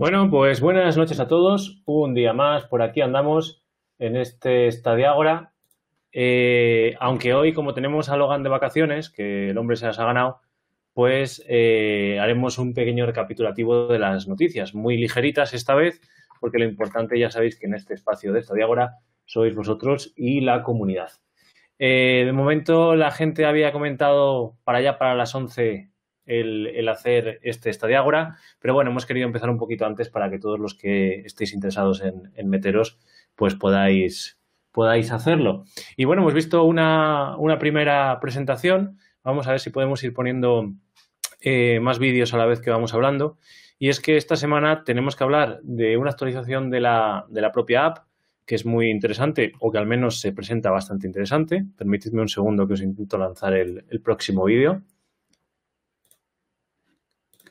Bueno, pues buenas noches a todos. Un día más, por aquí andamos en este Stadiágora. Aunque hoy, como tenemos a Logan de vacaciones, que el hombre se las ha ganado, pues haremos un pequeño recapitulativo de las noticias, muy ligeritas esta vez, porque lo importante, ya sabéis, que en este espacio de Stadiágora sois vosotros y la comunidad. De momento, la gente había comentado para allá, para las 11, el hacer este Stadiágora, pero bueno, hemos querido empezar un poquito antes para que todos los que estéis interesados en meteros, pues podáis hacerlo. Y bueno, hemos visto una primera presentación. Vamos a ver si podemos ir poniendo más vídeos a la vez que vamos hablando. Y es que esta semana tenemos que hablar de una actualización de la propia app, que es muy interesante, o que al menos se presenta bastante interesante. Permitidme un segundo que os intento lanzar el próximo vídeo.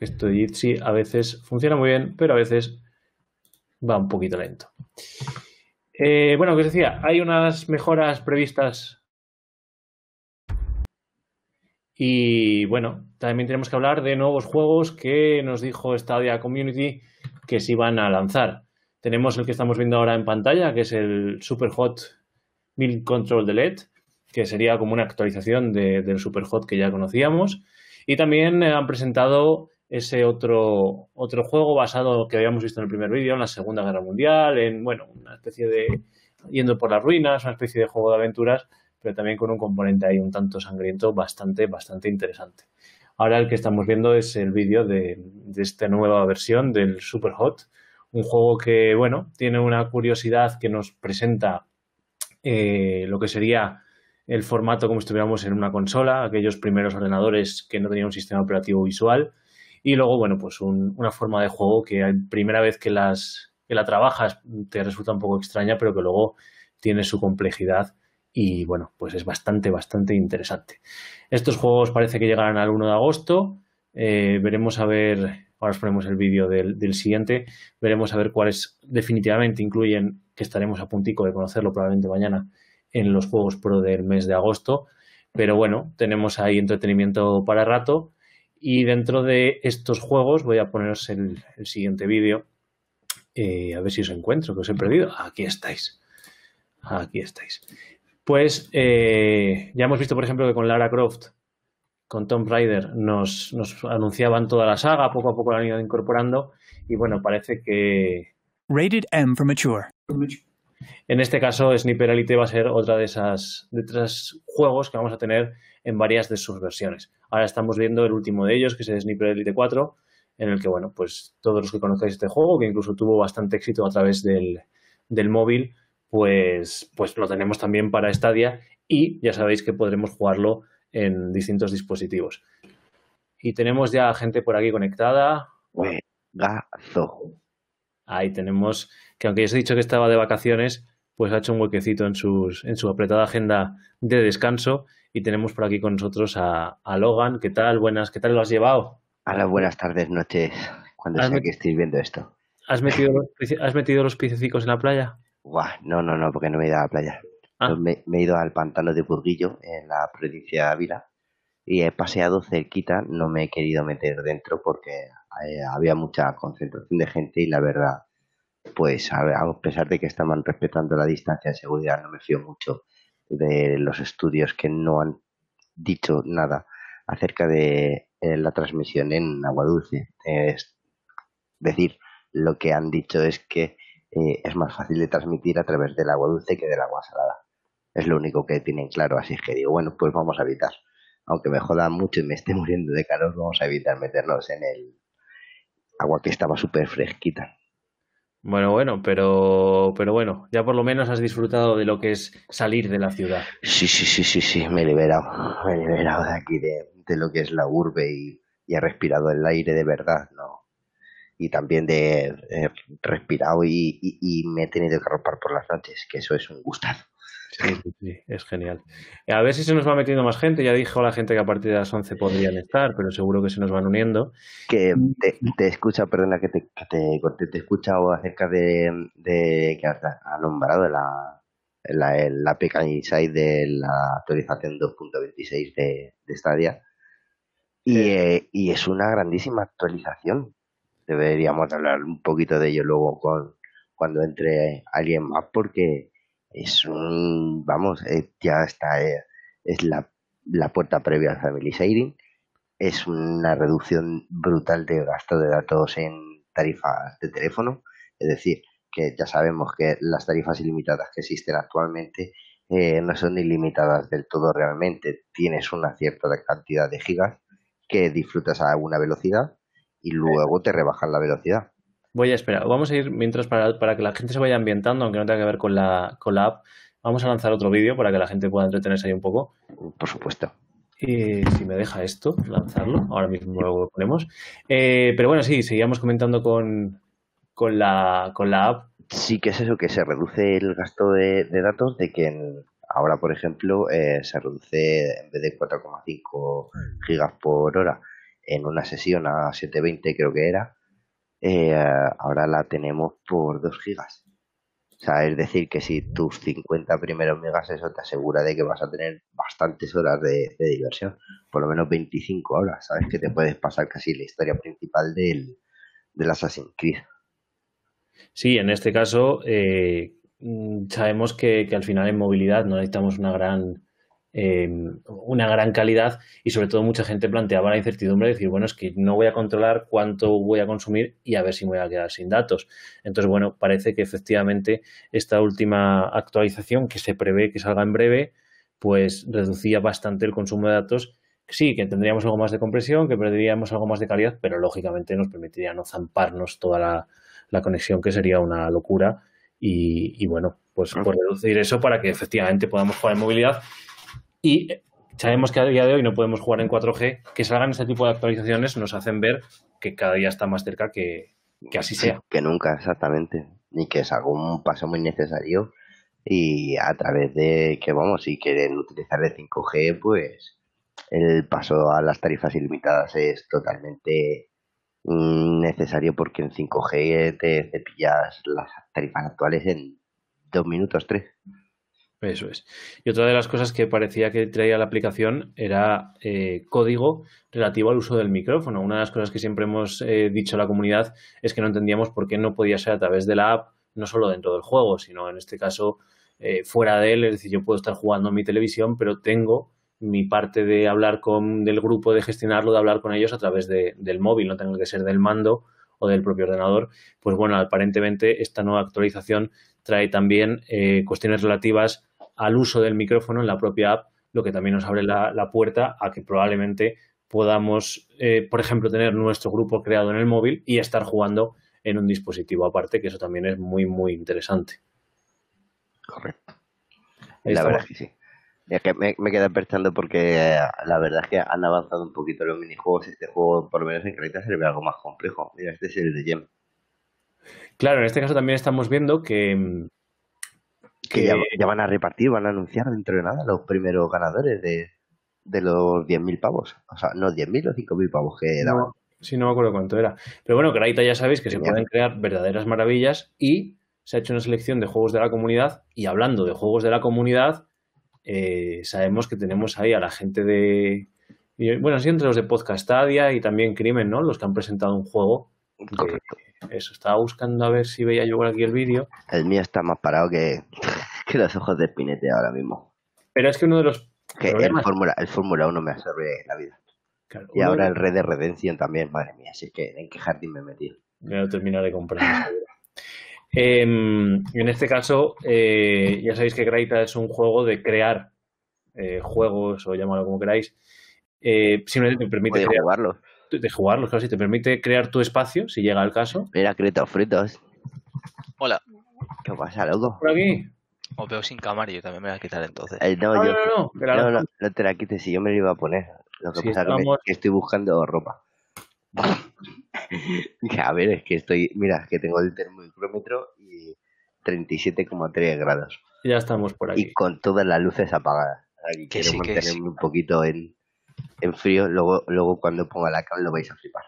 Esto de Jitsi a veces funciona muy bien, pero a veces va un poquito lento. Bueno, que os decía, hay unas mejoras previstas. Y bueno, también tenemos que hablar de nuevos juegos que nos dijo Stadia Community que se iban a lanzar. Tenemos el que estamos viendo ahora en pantalla, que es el Superhot Build Control Delete, que sería como una actualización del Superhot que ya conocíamos. Y también han presentado ese otro juego basado que habíamos visto en el primer vídeo, en la Segunda Guerra Mundial, en, bueno, una especie de yendo por las ruinas, una especie de juego de aventuras, pero también con un componente ahí un tanto sangriento bastante interesante. Ahora el que estamos viendo es el vídeo de esta nueva versión del Superhot, un juego que, bueno, tiene una curiosidad que nos presenta lo que sería el formato como si estuviéramos en una consola, aquellos primeros ordenadores que no tenían un sistema operativo visual. Y luego, bueno, pues una forma de juego que la primera vez que la trabajas te resulta un poco extraña, pero que luego tiene su complejidad y, bueno, pues es bastante interesante. Estos juegos parece que llegarán al 1 de agosto. Veremos a ver, ahora os ponemos el vídeo del siguiente, veremos a ver cuáles definitivamente incluyen, que estaremos a puntico de conocerlo probablemente mañana en los juegos pro del mes de agosto. Pero bueno, tenemos ahí entretenimiento para rato. Y dentro de estos juegos voy a poneros el siguiente vídeo. A ver si os encuentro, que os he perdido. Aquí estáis. Aquí estáis. Pues ya hemos visto, por ejemplo, que con Lara Croft, con Tomb Raider, nos anunciaban toda la saga. Poco a poco la han ido incorporando. Y bueno, parece que... Rated M for Mature. En este caso, Sniper Elite va a ser otra de esas tres juegos que vamos a tener en varias de sus versiones. Ahora estamos viendo el último de ellos, que es el Sniper Elite 4, en el que, bueno, pues todos los que conozcáis este juego, que incluso tuvo bastante éxito a través del móvil, pues lo tenemos también para Stadia y ya sabéis que podremos jugarlo en distintos dispositivos. Y tenemos ya gente por aquí conectada. Juegazo. Ahí tenemos, que aunque ya os he dicho que estaba de vacaciones, pues ha hecho un huequecito en su apretada agenda de descanso. Y tenemos por aquí con nosotros a Logan. ¿Qué tal? Buenas, ¿qué tal lo has llevado? Hola, buenas tardes, noches, cuando sea que estéis viendo esto. ¿Has metido los piececicos en la playa? No, porque no me he ido a la playa. Ah. Me he ido al pantano de Burguillo, en la provincia de Ávila, y he paseado cerquita. No me he querido meter dentro porque había mucha concentración de gente y la verdad, pues a pesar de que estaban respetando la distancia de seguridad, no me fío mucho de los estudios que no han dicho nada acerca de la transmisión en Agua Dulce. Es decir, lo que han dicho es que es más fácil de transmitir a través del agua dulce que del agua salada. Es lo único que tienen claro, así que digo, bueno, pues vamos a evitar. Aunque me joda mucho y me esté muriendo de calor, vamos a evitar meternos en el agua que estaba súper fresquita. Bueno, pero bueno, ya por lo menos has disfrutado de lo que es salir de la ciudad. Sí, me he liberado de aquí, de lo que es la urbe y he respirado el aire de verdad, ¿no? Y también he respirado y me he tenido que ropar por las noches, que eso es un gustazo. Sí, es genial. A ver si se nos va metiendo más gente. Ya dijo la gente que a partir de las 11 podrían estar, pero seguro que se nos van uniendo. Que te escucha, perdona que te corté, te he escuchado acerca de que has nombrado la pequeña insight de la actualización 2.26 de Stadia. Y es una grandísima actualización. deberíamos hablar un poquito de ello luego cuando entre alguien más, porque es un, vamos, ya está, es la puerta previa al family sharing, es una reducción brutal de gasto de datos en tarifas de teléfono, es decir, que ya sabemos que las tarifas ilimitadas que existen actualmente no son ilimitadas del todo realmente, tienes una cierta cantidad de gigas que disfrutas a una velocidad y luego te rebajan la velocidad. Voy a esperar, vamos a ir mientras para que la gente se vaya ambientando, aunque no tenga que ver con la app, vamos a lanzar otro vídeo para que la gente pueda entretenerse ahí un poco. Por supuesto. Y si me deja esto, lanzarlo, ahora mismo lo ponemos. Pero bueno, sí, seguíamos comentando con la app. Sí, que es eso, que se reduce el gasto de datos, de que ahora, por ejemplo, se reduce en vez de 4,5 gigas por hora en una sesión a 720 creo que era, ahora la tenemos por 2 gigas. O sea, es decir, que si tus 50 primeros megas, eso te asegura de que vas a tener bastantes horas de diversión, por lo menos 25 horas, ¿sabes? Que te puedes pasar casi la historia principal del Assassin's Creed. Sí, en este caso sabemos que al final en movilidad no necesitamos una gran calidad, y sobre todo mucha gente planteaba la incertidumbre de decir, bueno, es que no voy a controlar cuánto voy a consumir y a ver si me voy a quedar sin datos. Entonces, bueno, parece que efectivamente esta última actualización que se prevé que salga en breve, pues reducía bastante el consumo de datos. Sí, que tendríamos algo más de compresión, que perderíamos algo más de calidad, pero lógicamente nos permitiría no zamparnos toda la conexión, que sería una locura, y bueno, pues reducir eso para que efectivamente podamos jugar en movilidad. Y sabemos que a día de hoy no podemos jugar en 4G. Que salgan este tipo de actualizaciones nos hacen ver que cada día está más cerca que así sea. Sí, que nunca, exactamente. Y que es algún paso muy necesario. Y a través de que, vamos, si quieren utilizar el 5G, pues el paso a las tarifas ilimitadas es totalmente necesario, porque en 5G te pillas las tarifas actuales en 2 minutos, 3. Eso es. Y otra de las cosas que parecía que traía la aplicación era código relativo al uso del micrófono. Una de las cosas que siempre hemos dicho a la comunidad es que no entendíamos por qué no podía ser a través de la app, no solo dentro del juego, sino en este caso fuera de él. Es decir, yo puedo estar jugando en mi televisión, pero tengo mi parte de hablar del grupo, de gestionarlo, de hablar con ellos a través del móvil. No tengo que ser del mando o del propio ordenador. Pues bueno, aparentemente esta nueva actualización trae también cuestiones relativas al uso del micrófono en la propia app, lo que también nos abre la puerta a que probablemente podamos, por ejemplo, tener nuestro grupo creado en el móvil y estar jugando en un dispositivo aparte, que eso también es muy, muy interesante. Correcto. La verdad es que sí. Es que me queda pensando, porque la verdad es que han avanzado un poquito los minijuegos. Este juego, por lo menos en Crayta, se le ve algo más complejo. Mira, este es el de Gem. Claro, en este caso también estamos viendo que ya van a repartir, van a anunciar dentro de nada los primeros ganadores de los 10.000 pavos. O sea, no 10.000 o 5.000 pavos que daban. No, sí, no me acuerdo cuánto era. Pero bueno, Crayta, ya sabéis que se pueden crear verdaderas maravillas, y se ha hecho una selección de juegos de la comunidad. Y hablando de juegos de la comunidad, sabemos que tenemos ahí a la gente de... Bueno, sí, entre los de Podcast Stadia y también Crimen, ¿no? Los que han presentado un juego. Correcto. Eso, estaba buscando a ver si veía yo por aquí el vídeo. El mío está más parado que los ojos de Spinete ahora mismo. Pero es que uno de los problemas... El Fórmula 1 me absorbe la vida. Claro, y ahora el Red de Redemption también, madre mía. Así que en qué jardín me he metido. Me lo terminaré de comprar. En este caso, ya sabéis que Crayta es un juego de crear juegos, o llamarlo como queráis. Simplemente te permite jugarlos. De jugarlos, claro, si te permite crear tu espacio, si llega el caso. Mira, Kritos, Fritos. Hola. ¿Qué pasa, loco? ¿Por aquí? Os veo sin cámara y yo también me voy a quitar entonces. No te la quites, si yo me la iba a poner. Lo que pasa es que estoy buscando ropa. A ver, es que estoy... Mira, es que tengo el termocrómetro y 37,3 grados. Ya estamos por aquí. Y con todas las luces apagadas. Aquí quiero mantenerme un poquito en frío, luego cuando ponga la cam lo vais a flipar.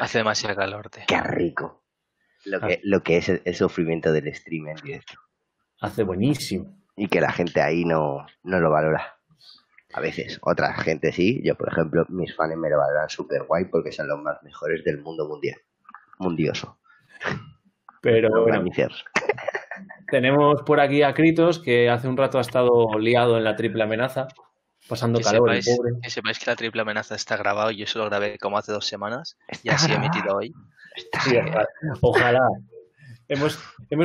Hace demasiado calor. Qué rico. Lo que es el sufrimiento del stream en directo. Hace buenísimo. Y que la gente ahí no lo valora. A veces, otra gente sí. Yo, por ejemplo, mis fans me lo valoran súper guay porque son los más mejores del mundo mundial. mundioso. Pero bueno, tenemos por aquí a Kritos, que hace un rato ha estado liado en la triple amenaza, pasando calor. Que sepáis que la triple amenaza está grabado. Yo eso lo grabé como hace 2 semanas y así he emitido hoy. Sí, ojalá. Hemos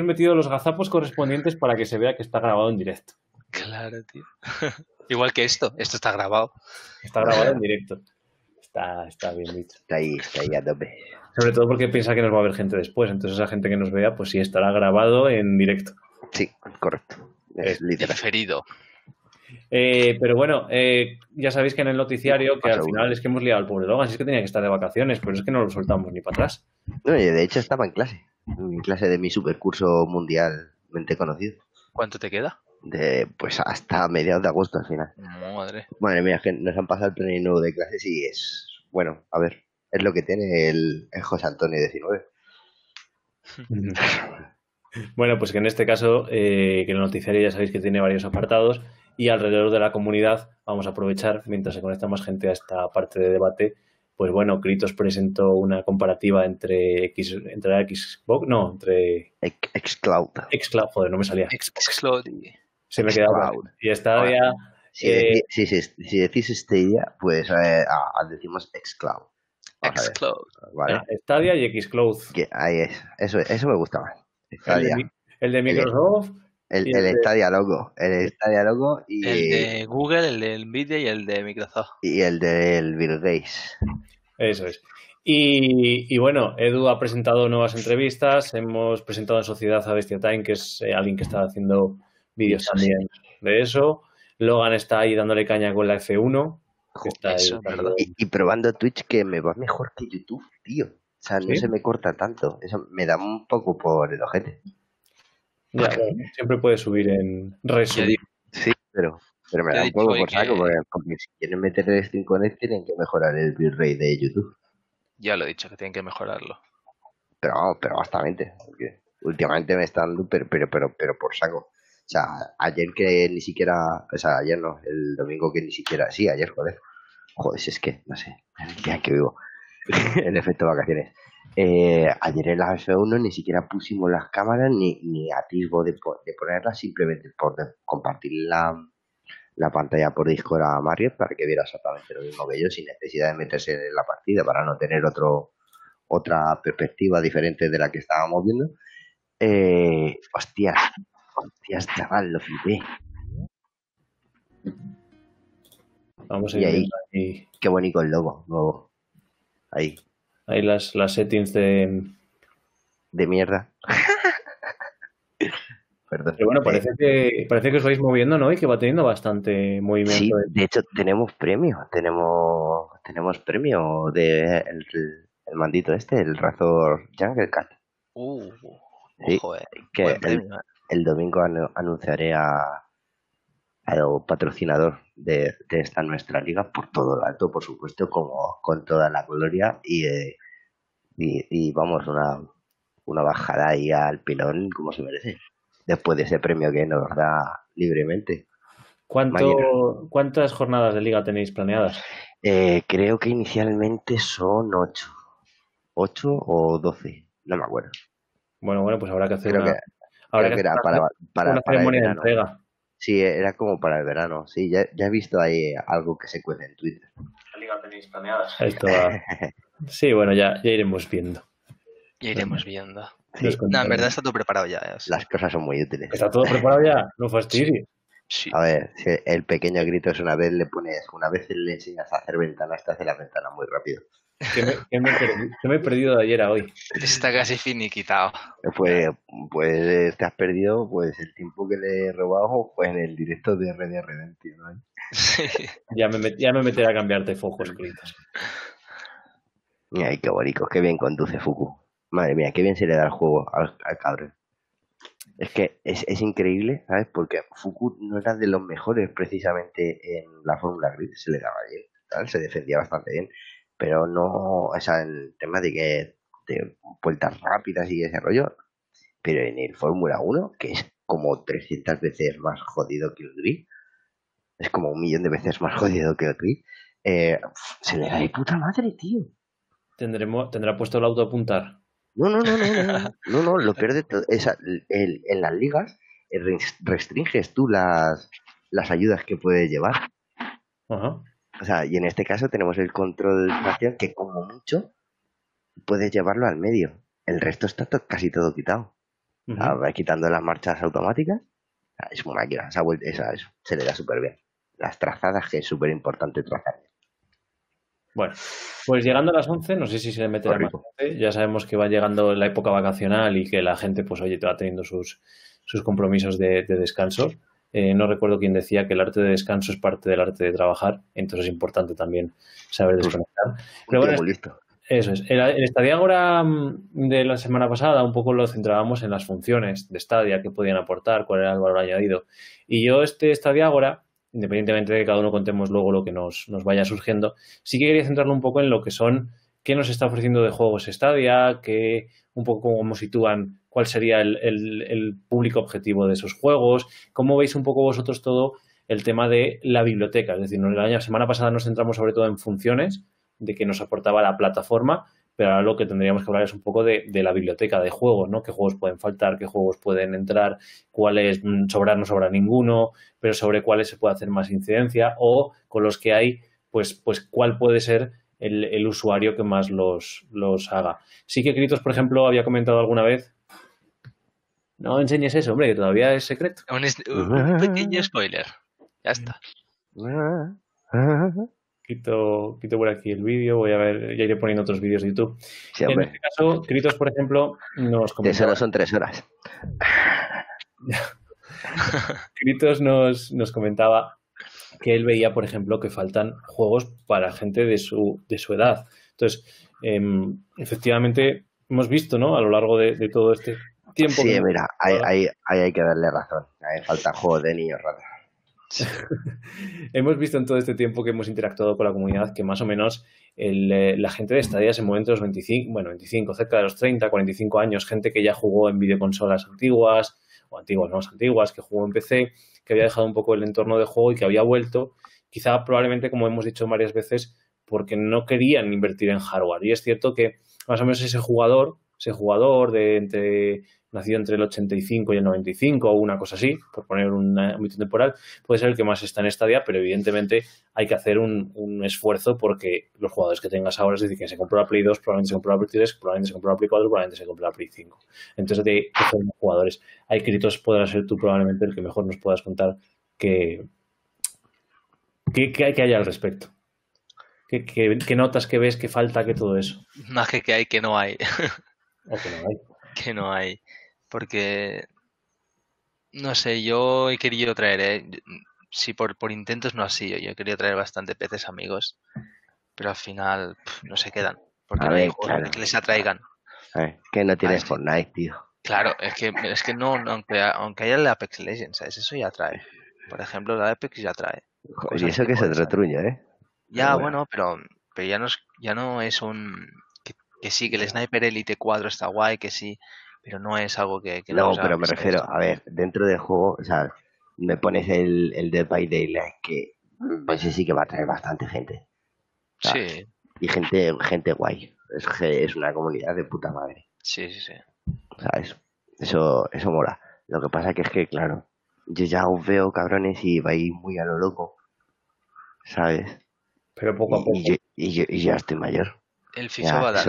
metido los gazapos correspondientes para que se vea que está grabado en directo. Claro, tío. Igual que esto. Esto está grabado. Está grabado en directo. Está bien dicho. Está ahí a tope. Sobre todo porque piensa que nos va a ver gente después. Entonces esa gente que nos vea, pues sí, estará grabado en directo. Sí, correcto. Es referido. Pero bueno, ya sabéis que en el noticiario, que al final es que hemos liado al pobre Logan, es que tenía que estar de vacaciones, pero es que no lo soltamos ni para atrás. No, de hecho estaba en clase. En clase de mi supercurso mundialmente conocido. ¿Cuánto te queda? Pues hasta mediados de agosto al final. Madre mía, que nos han pasado el pleno de clases y es... Bueno, a ver, es lo que tiene el José Antonio 19. Bueno, pues que en este caso, que el noticiario ya sabéis que tiene varios apartados y alrededor de la comunidad vamos a aprovechar, mientras se conecta más gente a esta parte de debate, pues bueno, Kritos presentó una comparativa entre Xcloud, joder, no me salía. Xcloud. Se me quedaba. Y Stadia. Si decís Stadia, pues decimos Xcloud. Xcloud. Vale. Stadia y Xcloud. Ahí es. Eso me gusta más. Stadia. El de Microsoft. El Stadia loco. El Stadia loco y... El de Google, el de Nvidia y el de Microsoft. Y el del Bill Gates. Eso es. Y bueno, Edu ha presentado nuevas entrevistas. Hemos presentado en Sociedad a Bestia Time, que es alguien que está haciendo vídeos también de eso. Logan está ahí dándole caña con la F1. Que está eso, y probando Twitch, que me va mejor que YouTube, tío. O sea, no se me corta tanto. Eso me da un poco por el ojete. Ya, siempre puedes subir en resubir. Sí, pero me da un poco por saco, porque si quieren meter el Streamconnect tienen que mejorar el bitrate de YouTube. Ya lo he dicho, que tienen que mejorarlo. Pero bastante. Últimamente me está dando pero por saco. O sea, ayer que ni siquiera... O sea, ayer no, el domingo que ni siquiera... Sí, ayer, joder. Joder, si es que, no sé, el día que vivo. El efecto vacaciones. Ayer en la F1 ni siquiera pusimos las cámaras ni atisbo de ponerlas, simplemente por compartir la pantalla por Discord a Mario para que viera exactamente lo mismo que yo sin necesidad de meterse en la partida, para no tener otra perspectiva diferente de la que estábamos viendo. Hostias, chaval, lo flipé. Vamos a ir ahí. Qué bonito el logo nuevo. Ahí las settings de mierda. Perdón. Pero bueno, parece que os vais moviendo, ¿no? Y que va teniendo bastante movimiento. Sí, de hecho tenemos premio. Tenemos premio de el mandito este, el Razer Junglecat. Sí, joder, que el domingo anunciaré al patrocinador de esta nuestra liga, por todo lo alto, por supuesto, como con toda la gloria, y vamos, una bajada ahí al pilón como se merece, después de ese premio que nos da libremente. ¿Cuántas jornadas de liga tenéis planeadas? Creo que inicialmente son 8. 8 o 12, no me acuerdo. Bueno, pues habrá que hacer una ceremonia de entrega. Sí, era como para el verano. Sí, ya he visto ahí algo que se cuece en Twitter. ¿La liga tenéis planeadas? Sí, bueno, ya iremos viendo. Sí. No, en verdad está todo preparado ya. Las cosas son muy útiles. ¿Está todo preparado ya? No fastidies. Sí. A ver, si el pequeño grito es una vez le enseñas a hacer ventanas, te hace la ventana muy rápido. ¿Qué me he perdido de ayer a hoy? Está casi finiquitado. Pues te has perdido pues el tiempo que le he robado pues en el directo de RDR Redemption, ¿no? Sí. Ya me meteré a cambiarte focos, Kritos. Ay, qué bonito, qué bien conduce Fuku. Madre mía, qué bien se le da el juego al cabrón. Es que es increíble, ¿sabes? Porque Fuku no era de los mejores precisamente en la Fórmula Grid, se le daba bien, ¿sabes? Se defendía bastante bien. Pero no, o sea, el tema de que de vueltas rápidas y ese rollo, pero en el Fórmula 1, que es como 300 veces más jodido que el Grid, es como 1.000.000 de veces más jodido que el Grid, se le da de puta madre, tío. ¿Tendrá puesto el auto a apuntar? No, lo peor de todo es en las ligas restringes tú las ayudas que puedes llevar. Uh-huh. O sea, y en este caso tenemos el control nación que como mucho puedes llevarlo al medio. El resto está casi todo quitado. Uh-huh. Va quitando las marchas automáticas. Es una máquina, se le da súper bien. Las trazadas, que es súper importante trazar. Bueno, pues llegando a las 11, no sé si se le meterá más tarde. Ya sabemos que va llegando la época vacacional y que la gente, pues oye, va teniendo sus compromisos de descanso. No recuerdo quién decía que el arte de descanso es parte del arte de trabajar, entonces es importante también saber desconectar. Pero bueno, eso es. El Stadiágora de la semana pasada un poco lo centrábamos en las funciones de Stadia, qué podían aportar, cuál era el valor añadido. Y yo este Stadiágora, independientemente de que cada uno contemos luego lo que nos vaya surgiendo, sí que quería centrarlo un poco en lo que son, qué nos está ofreciendo de juegos Stadia, qué, un poco cómo sitúan, cuál sería el público objetivo de esos juegos, cómo veis un poco vosotros todo el tema de la biblioteca. Es decir, la semana pasada nos centramos sobre todo en funciones, de que nos aportaba la plataforma, pero ahora lo que tendríamos que hablar es un poco de la biblioteca de juegos, ¿no? Qué juegos pueden faltar, qué juegos pueden entrar, cuáles sobrar, no sobra ninguno, pero sobre cuáles se puede hacer más incidencia, o con los que hay, pues cuál puede ser el usuario que más los haga. Sí que Kritos, por ejemplo, había comentado alguna vez. No enseñes eso, hombre, que todavía es secreto. Un pequeño spoiler. Ya está. Quito por aquí el vídeo, voy a ver, ya iré poniendo otros vídeos de YouTube. Sí, en este caso, Kritos, por ejemplo, nos comentaba... Eso no son 3 horas. Kritos nos comentaba que él veía, por ejemplo, que faltan juegos para gente de su edad. Entonces, efectivamente, hemos visto, ¿no?, a lo largo de todo este tiempo... Sí, que... mira, hay que darle razón. Faltan juegos de niños raros. Hemos visto en todo este tiempo que hemos interactuado con la comunidad que más o menos la gente de Stadia se mueve entre los 25, cerca de los 30, 45 años, gente que ya jugó en videoconsolas antiguas, o antiguas no más antiguas, que jugó en PC, que había dejado un poco el entorno de juego y que había vuelto, quizá probablemente, como hemos dicho varias veces, porque no querían invertir en hardware. Y es cierto que más o menos ese jugador de nacido entre el 85 y el 95 o una cosa así, por poner un ámbito temporal, puede ser el que más está en Stadia, pero evidentemente hay que hacer un esfuerzo porque los jugadores que tengas ahora, es decir, que se compró la Play 2, probablemente se compró la Play 3, probablemente se compró la Play 4, probablemente se compró la Play 5. Entonces hay que hacer jugadores. Ahí, Kritos, podrás ser tú probablemente el que mejor nos puedas contar que hay que haya al respecto. ¿Qué notas, que ves, que falta, que todo eso? Más que hay, que no hay. Que no hay. Porque, no sé, yo he querido traer, si por intentos no ha sido, yo he querido traer bastante peces amigos, pero al final no se quedan, porque no hay juegos que les atraigan. Que no tienes Fortnite, tío. Claro, es que no, aunque haya el Apex Legends, ¿sabes? Eso ya atrae. Por ejemplo, la Apex ya atrae. Joder, y eso que se retruña, ¿eh? Ya, bueno, pero ya no es un... Que sí, que el Sniper Elite 4 está guay, que sí... Pero no es algo que no, pero me refiero, a ver, dentro del juego, o sea, me pones el Dead by Daylight, que pues sí que va a traer bastante gente. ¿Sabes? Sí. Y gente guay. Es una comunidad de puta madre. Sí. ¿Sabes? Eso mola. Lo que pasa que, claro, yo ya os veo, cabrones, y vais muy a lo loco. ¿Sabes? Pero poco a poco. Y ya estoy mayor. El FIFA va a dar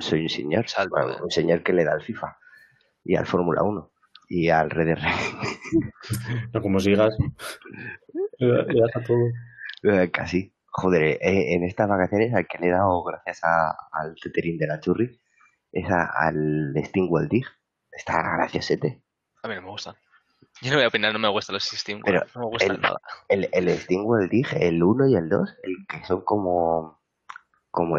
soy un señor. Bueno, un señor que le da al FIFA. Y al Fórmula 1. Y al Razer. No, como sigas. Le das a todo. Casi. Joder, en estas vacaciones al que le he dado, gracias al teterín de la churri, es al Steam World Dig. Está graciosete. A mí no me gustan. Yo no voy a opinar, no me gustan los Steam World. Pero no me gustan nada. El Steam World Dig, el 1 y el 2, el que son como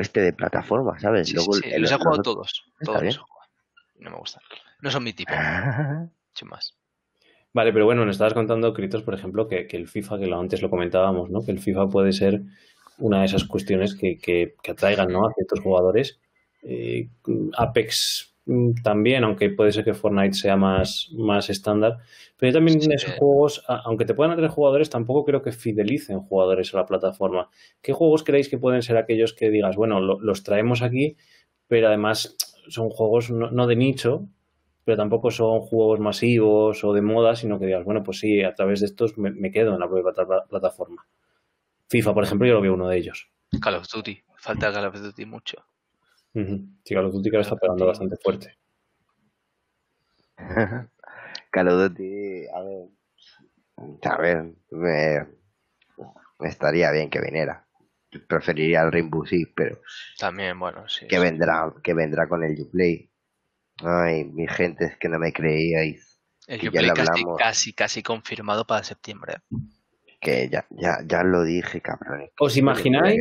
este de plataforma, ¿sabes? Sí, luego, sí. Los he jugado todos los he jugado. No me gustan. No son mi tipo. Sin más. Vale, pero bueno, nos estabas contando, Kritos, por ejemplo, que el FIFA, que antes lo comentábamos, ¿no? Que el FIFA puede ser una de esas cuestiones que atraigan, ¿no?, a ciertos jugadores. Apex también, aunque puede ser que Fortnite sea más estándar. Pero yo también, sí, en esos juegos, aunque te puedan atraer jugadores, tampoco creo que fidelicen jugadores a la plataforma. ¿Qué juegos creéis que pueden ser aquellos que digas, bueno, los traemos aquí, pero además son juegos no de nicho, pero tampoco son juegos masivos o de moda, sino que digas, bueno, pues sí, a través de estos me quedo en la propia plataforma. FIFA, por ejemplo, yo lo veo uno de ellos. Call of Duty. Falta Call of Duty mucho. Sí, Call of Duty que lo está pegando bastante fuerte. Call of Duty, a ver, me estaría bien que viniera. Preferiría el Rainbow Six, pero también, bueno, sí. Que vendrá con el Uplay. Ay, mi gente, es que no me creíais. El Uplay casi confirmado para septiembre. Que ya lo dije, cabrones. ¿Os imagináis?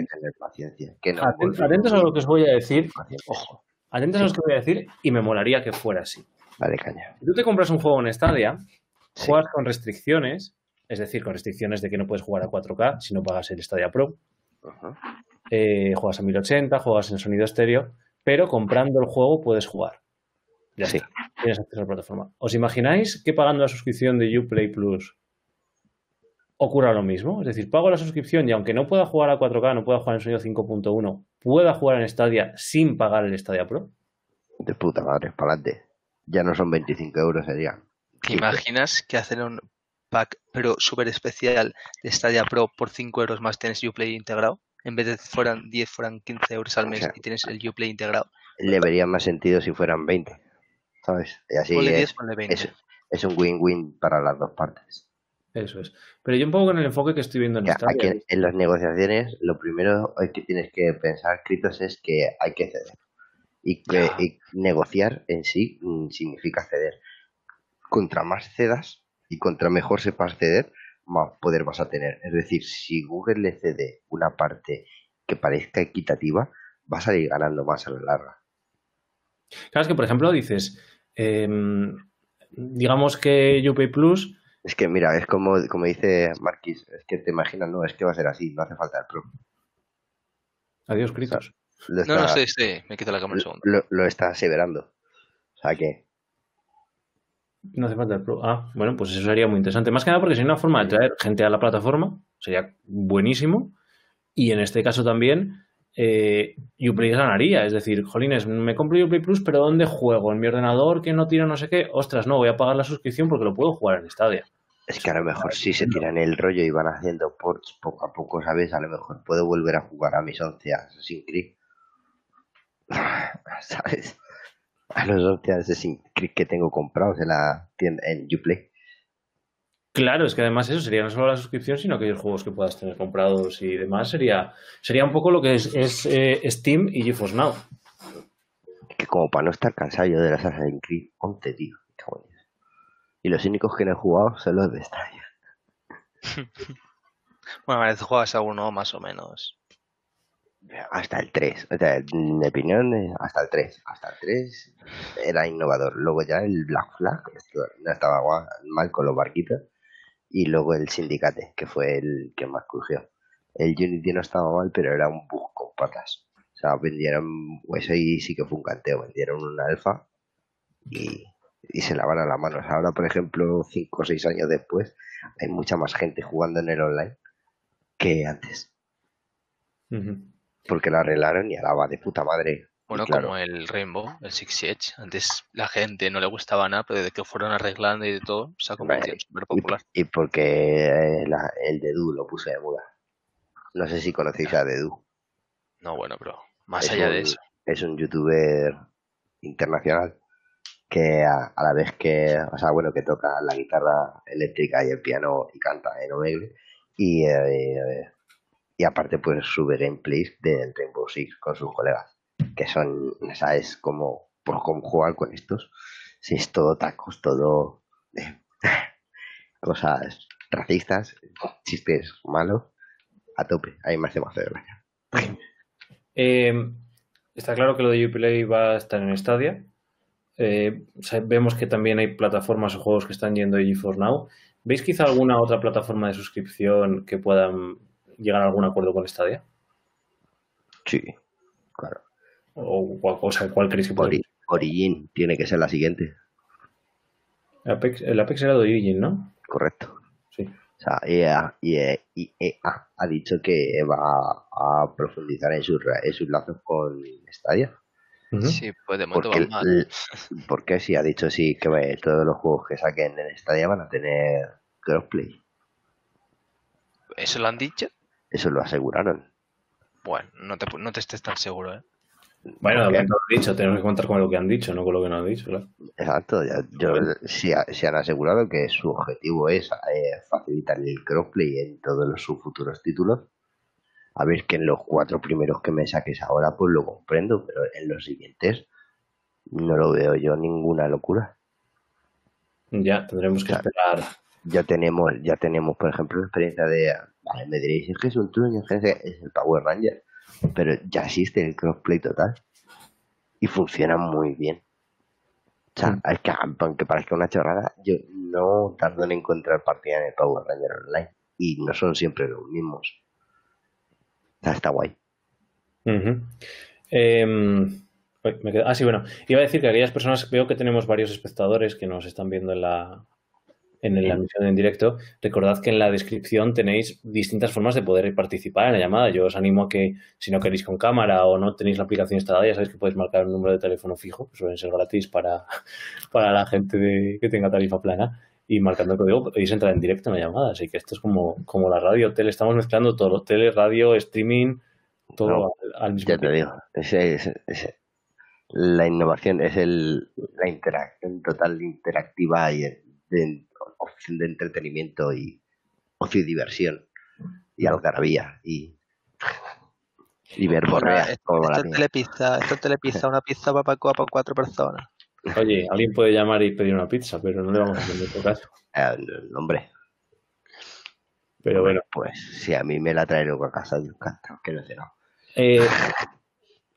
Que no, atentos a lo que os voy a decir. Ojo, atentos a lo que voy a decir, y me molaría que fuera así. Vale, caña. Si tú te compras un juego en Stadia, juegas con restricciones, es decir, con restricciones de que no puedes jugar a 4K si no pagas el Stadia Pro. Juegas a 1080, juegas en sonido estéreo, pero comprando el juego puedes jugar. Ya está. Tienes acceso a la plataforma. ¿Os imagináis que pagando la suscripción de Uplay Plus ocurra lo mismo? Es decir, pago la suscripción y aunque no pueda jugar a 4K, no pueda jugar en sonido 5.1, pueda jugar en Stadia sin pagar el Stadia Pro. De puta madre, para adelante. Ya no son 25 euros al día. ¿Te imaginas que hacer un pack pero súper especial de Stadia Pro por 5 euros más tienes Uplay integrado? En vez de fueran 10, fueran 15 euros al mes, o sea, y tienes el Uplay integrado. Le vería más sentido si fueran 20, ¿sabes? Y así ponle 10, ponle 20. Es un win-win para las dos partes. Eso es. Pero yo un poco con el enfoque que estoy viendo en Stadia. Aquí en las negociaciones, lo primero que tienes que pensar, Kritos, es que hay que ceder. Y negociar en sí significa ceder. Contra más cedas y contra mejor sepas ceder, más poder vas a tener. Es decir, si Google le cede una parte que parezca equitativa, va a salir ganando más a la larga. Claro, es que, por ejemplo, dices, digamos que Uplay Plus... Es que, mira, es como dice Marquis, es que te imaginas, no, es que va a ser así, no hace falta el Pro. Adiós, Kritos. No, me quito la cámara un segundo. Lo está aseverando. O sea que... No hace falta el Pro. Ah, bueno, pues eso sería muy interesante. Más que nada porque sería una forma de traer gente a la plataforma. Sería buenísimo. Y en este caso también Uplay ganaría. Es decir, jolines, me compro Uplay Plus, pero ¿dónde juego? ¿En mi ordenador que no tira no sé qué? Ostras, no, voy a pagar la suscripción porque lo puedo jugar en Stadia. Es que a lo mejor sí se tiran el rollo y van haciendo ports poco a poco, ¿sabes? A lo mejor puedo volver a jugar a mis 11 Assassin's Creed. ¿Sabes? A los 11 Assassin's Creed que tengo comprados en la tienda, en Uplay. Claro, es que además eso sería no solo la suscripción, sino aquellos juegos que puedas tener comprados y demás. Sería un poco lo que es Steam y GeForce Now. Que como para no estar cansado yo de las Assassin's Creed 11, tío. Y los únicos que no he jugado son los de Stadia. Bueno, a veces juegas a uno más o menos. Hasta el 3. O sea, en mi opinión, hasta el 3. Hasta el 3 era innovador. Luego ya el Black Flag, no estaba mal con los barquitos. Y luego el Syndicate, que fue el que más cogió. El Unity no estaba mal, pero era un bug con patas. O sea, vendieron eso y sí que fue un canteo. Vendieron un alfa y se lavan a las manos. Ahora, por ejemplo, 5 o 6 años después, hay mucha más gente jugando en el online que antes. Porque lo arreglaron y alaba de puta madre. Bueno, claro, como el Rainbow, el Six Siege. Antes la gente no le gustaba nada, pero desde que fueron arreglando y de todo, se ha convertido en súper popular. Y porque el DEDU lo puso de moda. No sé si conocéis a DEDU. No, bueno, pero más allá de eso. Es un youtuber internacional que a la vez que, o sea, bueno, que toca la guitarra eléctrica y el piano y canta en Omegle y aparte pues sube gameplays del Rainbow Six con sus colegas que son, ¿sabes? Como por cómo jugar con estos, si es todo tacos, todo cosas racistas, chistes malos a tope, ahí me hace más de gracia. Está claro que lo de Uplay va a estar en Stadia. Vemos que también hay plataformas o juegos que están yendo a GeForce Now. ¿Veis quizá alguna otra plataforma de suscripción que puedan llegar a algún acuerdo con Stadia? Sí, claro. ¿Cuál creéis que puede ser? Origin tiene que ser la siguiente. El Apex era de Origin, ¿no? Correcto. Sí. O sea, EA ha dicho que va a profundizar en sus lazos con Stadia. ¿no? Sí, pues de momento va mal. Porque sí, ha dicho sí que todos los juegos que saquen en Stadia van a tener crossplay. ¿Eso lo han dicho? Eso lo aseguraron. Bueno, no te estés tan seguro, ¿eh? Bueno, lo que han dicho, tenemos que contar con lo que han dicho, no con lo que no han dicho, ¿verdad? Exacto, si han asegurado que su objetivo es facilitar el crossplay en todos sus futuros títulos. A ver, que en los 4 primeros que me saques ahora, pues lo comprendo, pero en los siguientes no lo veo yo ninguna locura. Ya, tendremos que esperar. Ya tenemos, por ejemplo, la experiencia de... Vale, me diréis, es que es un truño, es el Power Ranger, pero ya existe el crossplay total y funciona muy bien. O sea, es que aunque parezca una chorrada, yo no tardo en encontrar partidas en el Power Ranger online y no son siempre los mismos. Está guay. Sí, bueno. Iba a decir que aquellas personas, veo que tenemos varios espectadores que nos están viendo en la emisión en directo. Recordad que en la descripción tenéis distintas formas de poder participar en la llamada. Yo os animo a que, si no queréis con cámara o no tenéis la aplicación instalada, ya sabéis que podéis marcar un número de teléfono fijo, que suelen ser gratis para la gente que tenga tarifa plana. Y marcando el código podéis entrar en directo en la llamada. Así que esto es como la radio, tele. Estamos mezclando todo, tele, radio, streaming, todo al mismo tiempo. Ya te digo, la innovación es la interacción total interactiva y opción de entretenimiento y ocio y diversión y algarabía y verborrea. Esto telepizza una pizza para 4 personas. Oye, alguien puede llamar y pedir una pizza, pero no le vamos a pedir por caso. Hombre. Pero bueno. Pues si a mí me la trae luego a casa, yo canto, que no sé, no.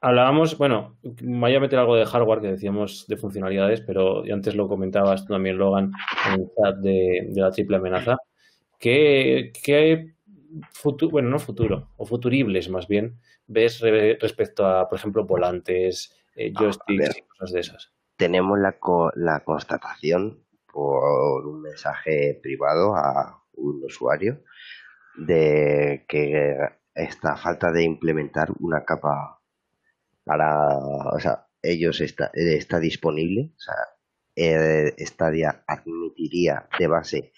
Hablábamos, bueno, me voy a meter algo de hardware que decíamos de funcionalidades, pero antes lo comentabas tú también, Logan, en el chat de la triple amenaza. ¿Qué futuribles más bien, ves respecto a, por ejemplo, volantes, joysticks y cosas de esas? Tenemos la constatación por un mensaje privado a un usuario de que esta falta de implementar una capa para, o sea, ellos está disponible, o sea, Stadia admitiría de base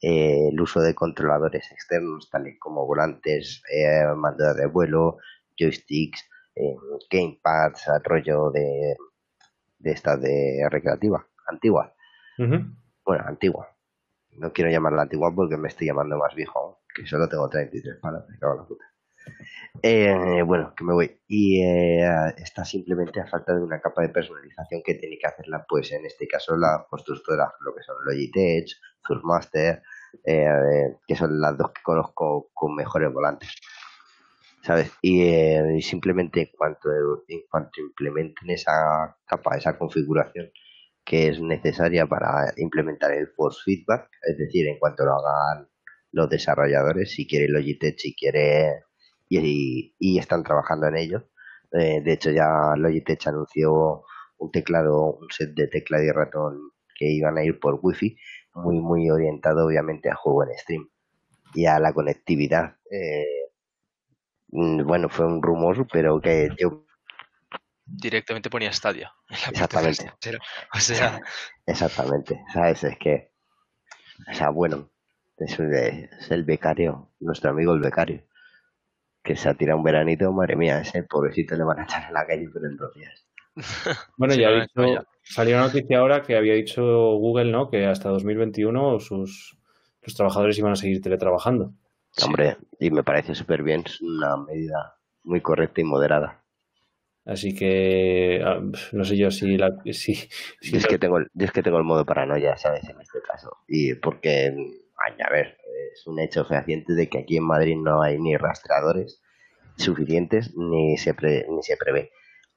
el uso de controladores externos, tales como volantes, mandos de vuelo, joysticks, gamepads, rollo de estas de recreativa, antigua. Bueno, antigua. No quiero llamarla antigua porque me estoy llamando más viejo aún, que solo tengo 33 palas, me cago en la puta. Bueno, que me voy. Y está simplemente a falta de una capa de personalización que tiene que hacerla, pues en este caso, las constructoras, lo que son Logitech, Surmaster, que son las dos que conozco con mejores volantes. ¿Sabes? Y simplemente en cuanto implementen esa capa, esa configuración que es necesaria para implementar el force feedback, es decir, en cuanto lo hagan los desarrolladores, si quiere Logitech, si quiere, y están trabajando en ello. De hecho, ya Logitech anunció un set de tecla y ratón que iban a ir por wifi, muy, muy orientado obviamente a juego en stream y a la conectividad. Bueno, fue un rumor, pero que yo... Directamente ponía Stadia. Exactamente. O sea... Exactamente, ¿sabes? Es que... O sea, bueno, es el becario, nuestro amigo el becario, que se ha tirado un veranito, madre mía, ese pobrecito le van a echar a la calle pero en 2 días. Bueno, ya salió una noticia ahora que había dicho Google, ¿no? Que hasta 2021 los trabajadores iban a seguir teletrabajando. Sí. Hombre, y me parece súper bien, es una medida muy correcta y moderada. Así que no sé yo si... Yo es que tengo el modo paranoia, ¿sabes? En este caso. Y porque, a ver, es un hecho fehaciente de que aquí en Madrid no hay ni rastreadores suficientes ni se prevé.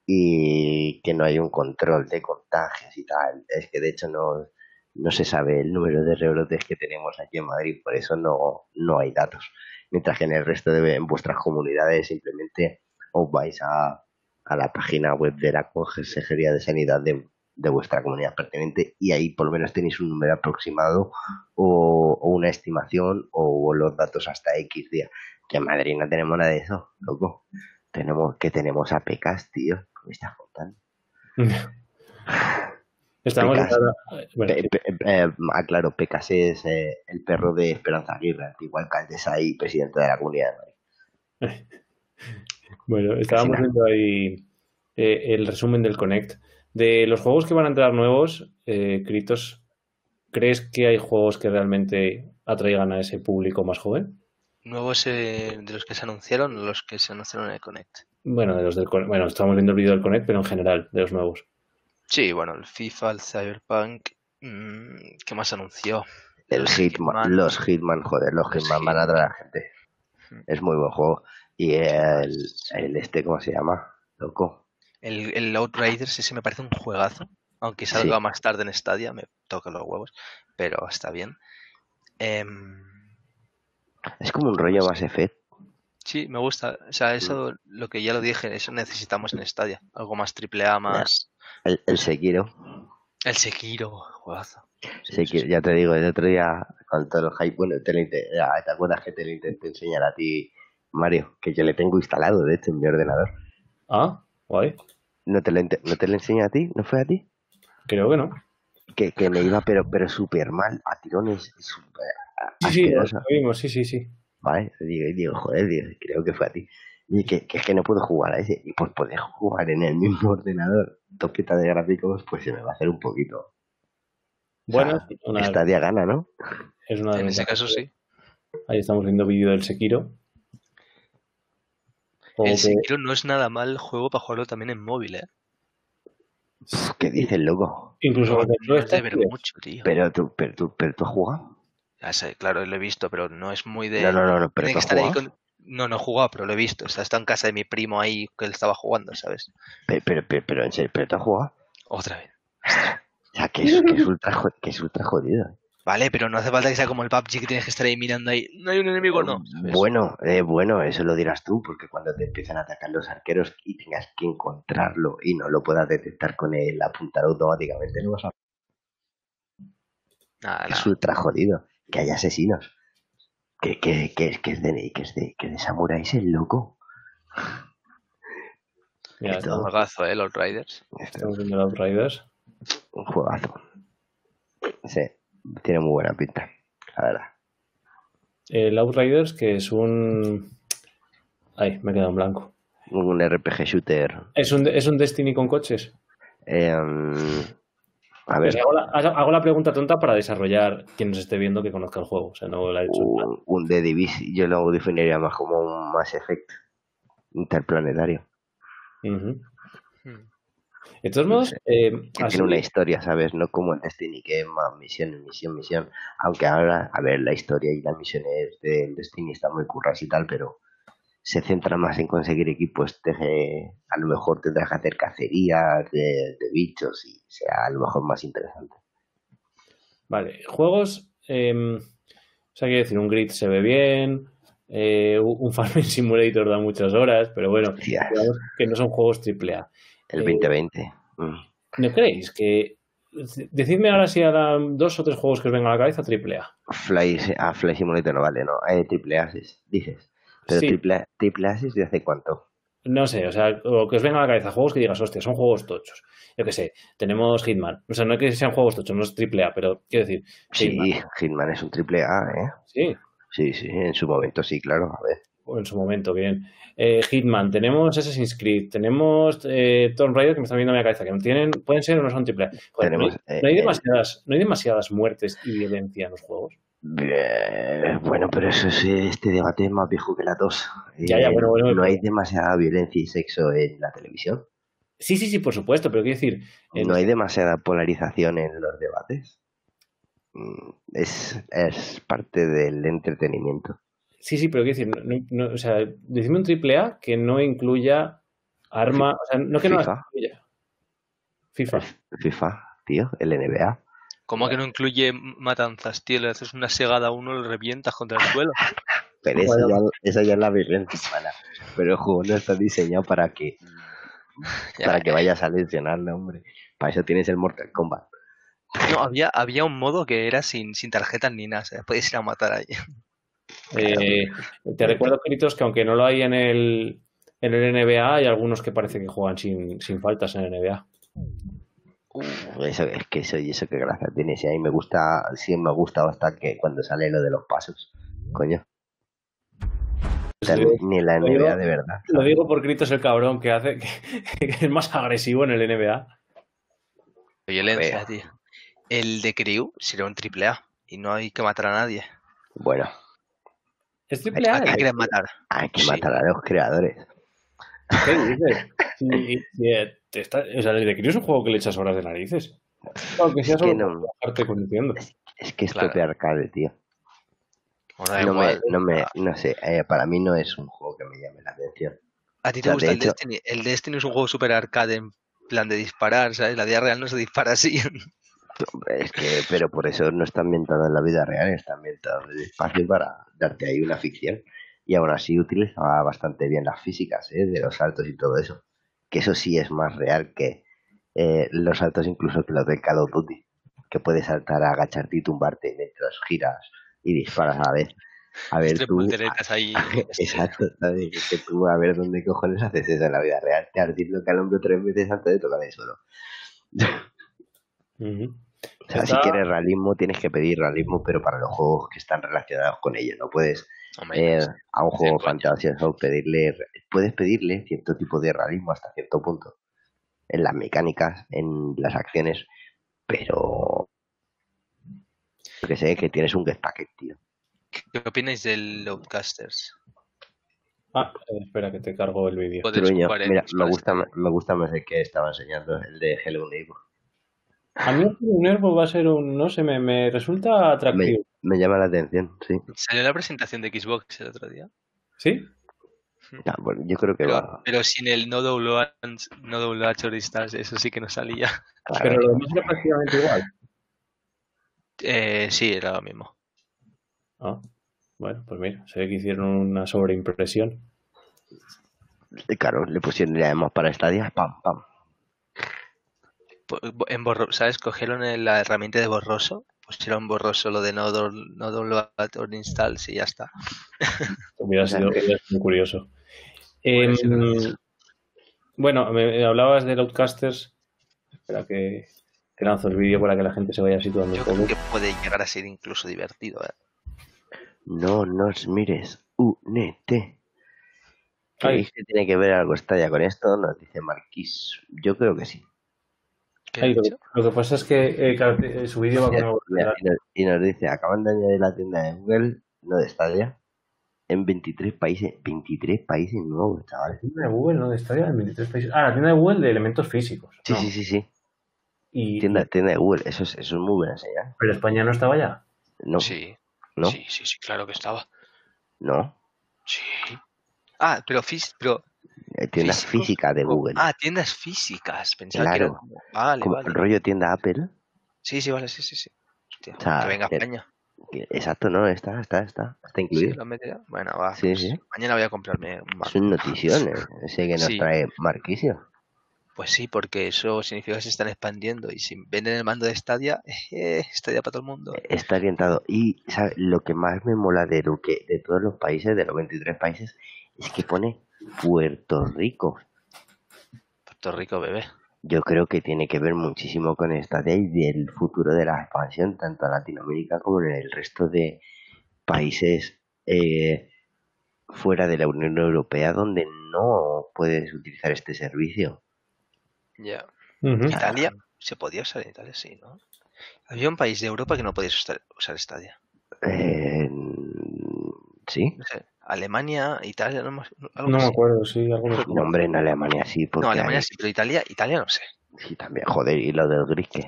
Y que no hay un control de contagios y tal. Es que de hecho no se sabe el número de rebrotes que tenemos aquí en Madrid, por eso no hay datos. Mientras que en el resto en vuestras comunidades simplemente os vais a la página web de la Consejería de Sanidad de vuestra comunidad pertinente y ahí por lo menos tenéis un número aproximado o una estimación o los datos hasta X día. Que en Madrid no tenemos nada de eso, loco. Tenemos Apex, tío, me estás contando. Estamos bueno. Aclaro, Pecas es el perro de Esperanza Aguirre, antigua alcaldesa y presidenta de la Comunidad de Madrid. Bueno, estábamos viendo ahí el resumen del Connect. De los juegos que van a entrar nuevos, Kritos, ¿crees que hay juegos que realmente atraigan a ese público más joven? Nuevos de los que se anunciaron, los que se anunciaron en el Connect. Bueno, de los del Connect. Bueno, estábamos viendo el vídeo del Connect, pero en general, de los nuevos. Sí, bueno, el FIFA, el Cyberpunk, ¿qué más anunció? Los Hitman van a atraer a la gente. Es muy buen juego. Y el ¿cómo se llama? Loco. El Outriders, ese me parece un juegazo. Aunque salga más tarde en Stadia, me toca los huevos, pero está bien. Es como un rollo Mass Effect. Sí, me gusta. O sea, eso, lo que ya lo dije, eso necesitamos en Stadia. Algo más triple A, más... El Sekiro. El Sekiro, juegazo. Sekiro, ya te digo, el otro día, con todo el hype, bueno, ¿te acuerdas que te lo intenté enseñar a ti, Mario? Que yo le tengo instalado, de hecho, en mi ordenador. Ah, guay. ¿No te lo enseñé a ti? ¿No fue a ti? Creo que no. Que me iba pero súper mal, a tirones, súper... Sí. Vale, digo, joder, creo que fue a ti. Y que es que no puedo jugar a ese. Y por poder jugar en el mismo ordenador, toqueta de gráficos, pues se me va a hacer un poquito. Bueno, o sea, Stadia gana, ¿no? Es una de en ese caso, sí. Ahí estamos viendo vídeo del Sekiro. Sekiro no es nada mal juego para jugarlo también en móvil, ¿eh? ¿Qué dices, loco? Incluso no es de ver mucho, tío. Pero tú has jugado. Ya sé, claro, lo he visto, pero no es muy de... No, pero tú has jugado. No he jugado, pero lo he visto. O sea, está en casa de mi primo ahí, que él estaba jugando, ¿sabes? Pero en serio, ¿pero tú has jugado? Otra vez. O sea, que es ultra jodido. Vale, pero no hace falta que sea como el PUBG, que tienes que estar ahí mirando ahí. No hay un enemigo, no. ¿Sabes? Bueno, eso lo dirás tú, porque cuando te empiezan a atacar los arqueros y tengas que encontrarlo y no lo puedas detectar con el apuntar automáticamente, no vas a... Es ultra jodido. Que hay asesinos. Que es de samuráis, el loco. Mira, un juegazo, ¿eh? Los Outriders. Estamos viendo los Outriders. Un juegazo. Sí, tiene muy buena pinta, la verdad. El Outriders, que es un... Ay, me he quedado en blanco. Un RPG shooter. ¿Es un Destiny con coches? A ver. Pues hago la pregunta tonta para desarrollar quien nos esté viendo que conozca el juego. O sea, no la he hecho un DEDU, yo lo definiría más como un Mass Effect interplanetario. Uh-huh. De todos modos... tiene una historia, ¿sabes? No como en Destiny, que es más misión. Aunque ahora, a ver, la historia y las misiones de Destiny están muy curras y tal, pero se centra más en conseguir equipos. A lo mejor tendrás que hacer cacerías de bichos y sea a lo mejor más interesante. Vale, juegos, o sea, quiero decir, un Grid se ve bien, un Farming Simulator da muchas horas, pero bueno, digamos que no son juegos AAA. El 2020. ¿No creéis que... Decidme ahora si harán 2 o 3 juegos que os vengan a la cabeza AAA. Fly Simulator no vale, no. AAA, dices. Pero sí. ¿Triple A es de hace cuánto? No sé, o sea, o que os venga a la cabeza juegos que digas, hostia, son juegos tochos. Yo qué sé, tenemos Hitman. O sea, no es que sean juegos tochos, no es triple A, pero quiero decir... Hitman es un triple A, ¿eh? Sí, en su momento sí, claro, a ver. En su momento, bien. Hitman, tenemos Assassin's Creed, tenemos Tomb Raider, que me están viendo a mi cabeza, que no tienen, pueden ser o no son triple A. Joder, no hay demasiadas muertes y violencia en los juegos. Bueno, pero eso es, este debate es más viejo que la tos. Bueno, no hay demasiada violencia y sexo en la televisión. Sí, por supuesto, pero quiero decir... No hay demasiada polarización en los debates. Es parte del entretenimiento. Sí, pero quiero decir, no, o sea, decime un AAA que no incluya arma... FIFA. O sea, no que no incluya. FIFA, tío, el NBA. ¿Cómo que no incluye matanzas, tío? Le haces una segada a uno, lo revientas contra el suelo. Pero esa ya es la violencia humana. Pero el juego no está diseñado para que vayas a lesionarle, hombre. Para eso tienes el Mortal Kombat. No, había un modo que era sin tarjetas ni nada. Podías ir a matar ahí. Te recuerdo, Kritos, que aunque no lo hay en el NBA, hay algunos que parece que juegan sin faltas en el NBA. Eso es que soy, eso que gracia tiene. Si a mí me gusta, si me gusta bastante cuando sale lo de los pasos, coño. Ni la NBA digo, de verdad. Lo digo por Kritos el cabrón que hace que es más agresivo en el NBA. Violencia, tío. El de Crew sería un triple A y no hay que matar a nadie. Bueno. ¿Es triple A? ¿A qué quieren matar? Hay que matar a los creadores. ¿Qué dices? O sea, el de Crew es un juego que le echas horas de narices. Aunque sea solo parte conduciendo. Es que es tope arcade, tío. No sé, para mí no es un juego que me llame la atención. ¿A ti te gusta el Destiny? El Destiny es un juego super arcade en plan de disparar, ¿sabes? La vida real no se dispara así. Es que, pero por eso no está ambientado en la vida real, está ambientado en el espacio para darte ahí una ficción. Y aún así utilizaba bastante bien las físicas, ¿eh? De los saltos y todo eso. Que eso sí es más real que los saltos incluso que los del Call of Duty. Que puedes saltar, agacharte y tumbarte mientras giras y disparas a la vez. A ver, tú, ahí. Exacto, ¿sabes? Es que tú, a ver dónde cojones haces eso en la vida real. Te has dislocado el hombro 3 veces antes de tocar el suelo. Uh-huh. O sea, si quieres realismo, tienes que pedir realismo, pero para los juegos que están relacionados con ello. No puedes a un juego fantasioso pedirle. Puedes pedirle cierto tipo de realismo hasta cierto punto. En las mecánicas, en las acciones, pero. Que sé que tienes un jetpack, tío. ¿Qué opináis del Outcasters? Ah, espera que te cargo el vídeo. Mira, me gusta más el que estaba enseñando, el de Hello Neighbor. A mí un Neighbor va a ser un, no sé, me resulta atractivo. Me llama la atención, sí. ¿Salió la presentación de Xbox el otro día? ¿Sí? No, bueno, yo creo que va. Pero sin el no WH Choristas, eso sí que no salía. Claro. Pero lo demás era prácticamente igual. Sí, era lo mismo. Ah, bueno, pues mira, se ve que hicieron una sobreimpresión. Claro, le pusieron además para Stadia, pam, pam. ¿Sabes? Cogieron la herramienta de borroso, pusieron borroso lo de no download or installs y ya está. Hubiera sido muy curioso. Bueno, me hablabas del Outcasters. Espera que. Te lanzo el vídeo para que la gente se vaya situando un poco. Yo creo que puede llegar a ser incluso divertido, ¿eh? No nos mires, únete. ¿Creéis que tiene que ver algo Stadia con esto? Nos dice Marquis. Yo creo que sí. Lo que pasa es que su vídeo va con y nos dice, acaban de añadir la tienda de Google, no de Stadia, en 23 países. 23 países nuevos, chavales. La tienda de Google, no de Stadia, en 23 países. Ah, la tienda de Google de elementos físicos. Sí, no. Sí. Y... Tienda de Google, eso es muy buena señal. ¿Pero España no estaba ya? No. Sí, ¿no? Sí, claro que estaba. ¿No? Sí. Ah, pero tiendas físicas de Google. Ah, tiendas físicas, pensaba claro. Que era... Vale. ¿Rollo tienda Apple? Sí, vale, sí. Hostia, o sea, que venga España. Exacto, no, está incluido. Sí, bueno, va, sí. Mañana voy a comprarme un Mac. Son noticiones, ese que nos trae Marquisio. Pues sí, porque eso significa que se están expandiendo y si venden el mando de Stadia, Stadia para todo el mundo. Está orientado. Y ¿sabes? Lo que más me mola de todos los países, de los 23 países, es que pone Puerto Rico. Puerto Rico, bebé. Yo creo que tiene que ver muchísimo con Stadia y el futuro de la expansión, tanto en Latinoamérica como en el resto de países fuera de la Unión Europea, donde no puedes utilizar este servicio. Ya. Yeah. Uh-huh. Italia, se podía usar en Italia, sí, ¿no? Había un país de Europa que no podías usar Stadia. Sí. No sé, Alemania, Italia, no me acuerdo, sí. No, hombre, en Alemania sí. Porque no, Alemania sí, pero Italia no sé. Sí, también, joder, y lo del Grid.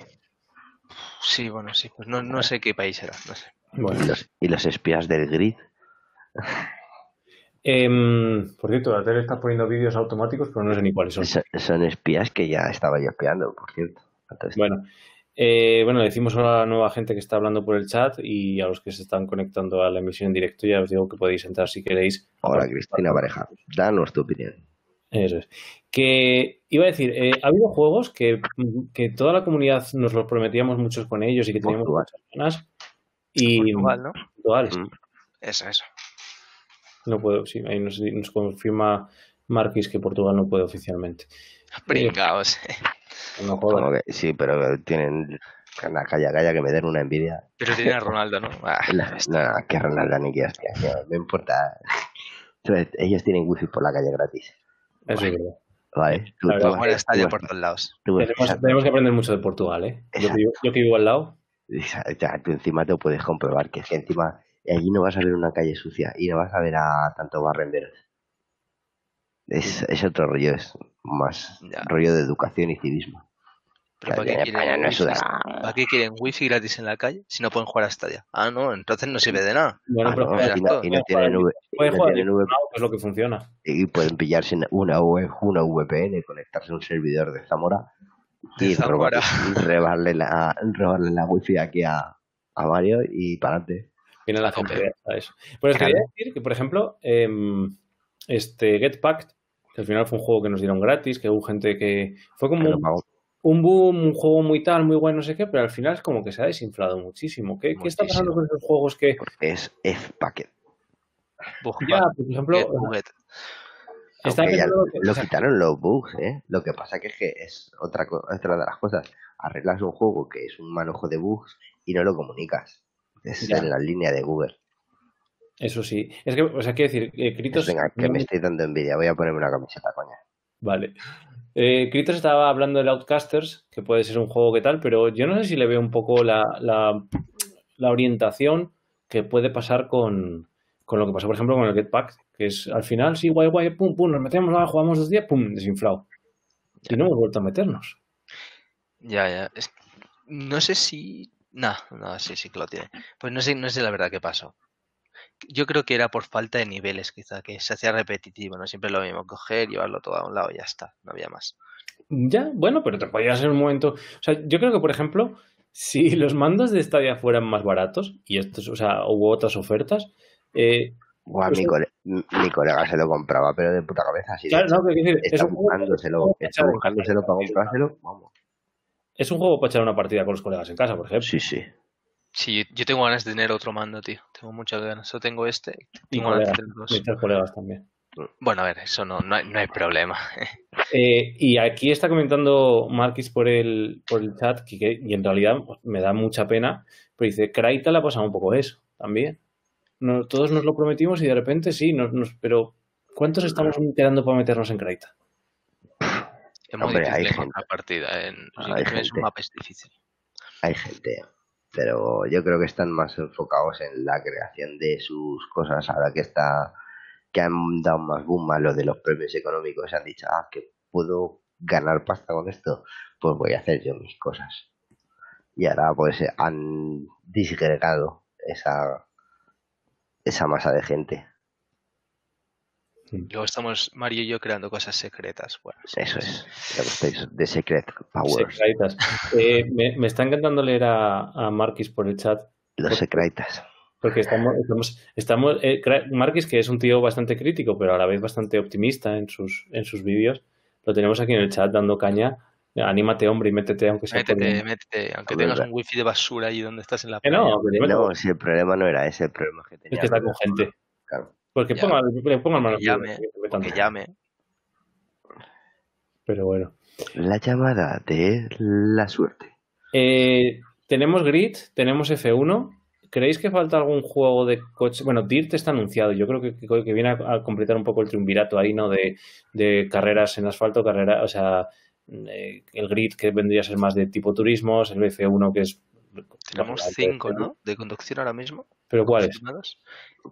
Sí, bueno, sí, pues no sé qué país era, no sé. Bueno. ¿Y los espías del Grid? Por cierto, la tele está poniendo vídeos automáticos, pero no sé ni cuáles son. Son espías que ya estaba yo espiando, por cierto. Bueno, decimos a la nueva gente que está hablando por el chat y a los que se están conectando a la emisión en directo, ya os digo que podéis entrar si queréis. Hola, Cristina Pareja, danos tu opinión. Eso es. Que iba a decir, ha habido juegos que toda la comunidad nos los prometíamos muchos con ellos y que teníamos muchas ganas. Y igual, ¿no? Duales. Eso. No puedo, sí, ahí nos confirma Marquis que Portugal no puede oficialmente. Pringaos. No jodas. Sí, pero tienen... Calla, que me den una envidia. Pero tienen a Ronaldo, ¿no? Ah. No, que Ronaldo ni que hostia. No importa. Ellos tienen wifi por la calle gratis. Eso es verdad. Vale. Vamos al estadio por todos lados. Tenemos que aprender mucho de Portugal, ¿eh? Yo que vivo al lado. Ya, tú encima te puedes comprobar que encima... Allí no vas a ver una calle sucia y no vas a ver a tantos barrenderos. Es otro rollo, es más rollo de educación y civismo. Pero ¿para qué quieren wifi gratis en la calle si no pueden jugar a Stadia? Ah, no, entonces no sirve de nada. Bueno, y no tienen nube. Pueden jugar en nube, es lo que funciona. Y pueden pillarse una VPN, conectarse a un servidor de Zamora y robarle la wifi aquí a Mario y para adelante. Viene la gente a eso. Pero te quería decir que, por ejemplo, Get Packed, que al final fue un juego que nos dieron gratis, que hubo gente que... Fue como un boom, un juego muy tal, muy guay, no sé qué, pero al final es como que se ha desinflado muchísimo. ¿Qué está pasando con esos juegos que...? Porque es F-Packet. Ya, por ejemplo... Lo quitaron los bugs, ¿eh? Lo que pasa que es otra de las cosas. Arreglas un juego que es un manojo de bugs y no lo comunicas. Es en la línea de Google. Eso sí. Es que, o sea, quiero decir, Kritos... Pues venga, que me estoy dando envidia. Voy a ponerme una camiseta, coña. Vale. Kritos estaba hablando del Outcasters, que puede ser un juego que tal, pero yo no sé si le veo un poco la orientación que puede pasar con lo que pasó, por ejemplo, con el Get Pack, que es al final, sí, guay, pum, nos metemos, jugamos 2 días, pum, desinflado. Y no hemos vuelto a meternos. Ya. No sé si... No, sí que lo tiene. Pues no sé la verdad qué pasó. Yo creo que era por falta de niveles, quizá, que se hacía repetitivo, ¿no? Siempre lo mismo, coger, llevarlo todo a un lado y ya está, no había más. Ya, bueno, pero te podía ser un momento... O sea, yo creo que, por ejemplo, si los mandos de Stadia fueran más baratos, y estos, o sea, hubo otras ofertas... Buah, pues mi colega se lo compraba, pero de puta cabeza. Así claro, no, pero decir, está buscándoselo para comprárselo, vamos. Es un juego para echar una partida con los colegas en casa, por ejemplo. Sí. Sí, yo tengo ganas de tener otro mando, tío. Tengo muchas ganas. Solo tengo este. Tengo ganas de tener dos. Echar colegas también. Bueno, a ver, eso no hay problema. Y aquí está comentando Marquis por el chat, y en realidad me da mucha pena, pero dice, Crayta le ha pasado un poco eso también. Todos nos lo prometimos y de repente sí, pero ¿cuántos estamos enterando para meternos en Crayta? Es muy difícil una partida. Es un mapa, es difícil. Hay gente, pero yo creo que están más enfocados en la creación de sus cosas. Ahora que han dado más boom a lo de los premios económicos, han dicho, que puedo ganar pasta con esto, pues voy a hacer yo mis cosas. Y ahora pues han disgregado esa masa de gente. Luego estamos, Mario y yo, creando cosas secretas. Bueno, eso es, de Secret Powers. Secretas. Me está encantando leer a Marquis por el chat. Los secretas. Porque Marquis, que es un tío bastante crítico, pero a la vez bastante optimista en sus vídeos, lo tenemos aquí en el chat dando caña. Anímate, hombre, y métete, aunque sea... Métete, aunque tengas un wifi de basura ahí donde estás en la... No, si el problema no era ese, el problema que tenía... Es que está con gente. Claro. Porque ponga mano. Que llame. Pero bueno. La llamada de la suerte. Tenemos Grid, tenemos F1. ¿Creéis que falta algún juego de coche? Bueno, Dirt está anunciado. Yo creo que viene a completar un poco el triunvirato ahí, ¿no? De carreras en asfalto, carreras... O sea, el Grid, que vendría a ser más de tipo turismos, el F1, que es... Tenemos 5, ¿no? De conducción ahora mismo. ¿Pero cuáles?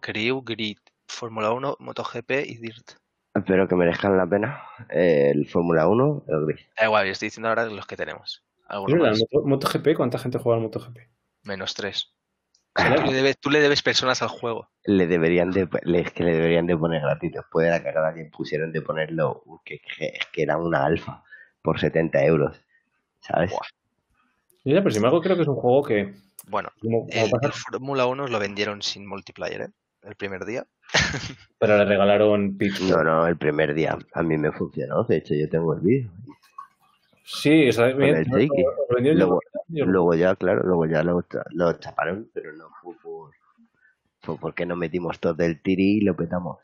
Crew, Grid, Fórmula 1, MotoGP y Dirt. Espero que merezcan la pena el Fórmula 1, el Grid. Da igual, yo estoy diciendo ahora los que tenemos. ¿MotoGP? ¿Cuánta gente juega al MotoGP? Menos 3. O sea, tú le debes personas al juego. Le deberían de poner gratis. Después de la cagada que pusieron de ponerlo, que era una alfa por 70 euros, ¿sabes? Buah. Ya, pero sin embargo creo que es un juego que... Bueno, el Fórmula 1 lo vendieron sin multiplayer, ¿eh? El primer día. Pero le regalaron pizza. No, el primer día. A mí me funcionó. De hecho, yo tengo el vídeo. Sí, ¿sabes? Luego ya lo chaparon, pero no fue porque no metimos todo el tiri y lo petamos.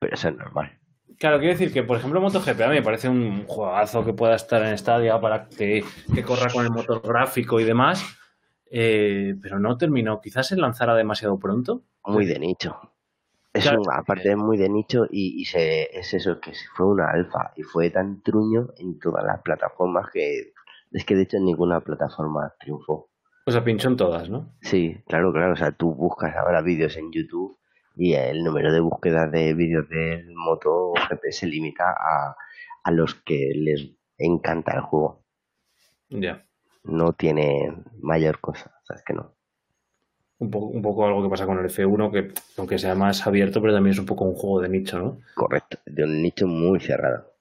Pero eso es normal. Claro, quiero decir que, por ejemplo, MotoGP a mí me parece un juegazo que pueda estar en Stadia para que corra con el motor gráfico y demás, pero no terminó. Quizás se lanzara demasiado pronto. Muy de nicho. Eso, claro. Aparte es muy de nicho es eso, que fue una alfa y fue tan truño en todas las plataformas que es que de hecho en ninguna plataforma triunfó. O sea, pinchó en todas, ¿no? Sí, claro, claro. O sea, tú buscas ahora vídeos en YouTube y el número de búsquedas de vídeos del MotoGP se limita a los que les encanta el juego. Ya. Yeah. No tiene mayor cosa, o sea, es que no. Un poco algo que pasa con el F1, que aunque sea más abierto, pero también es un poco un juego de nicho, ¿no? Correcto, de un nicho muy cerrado,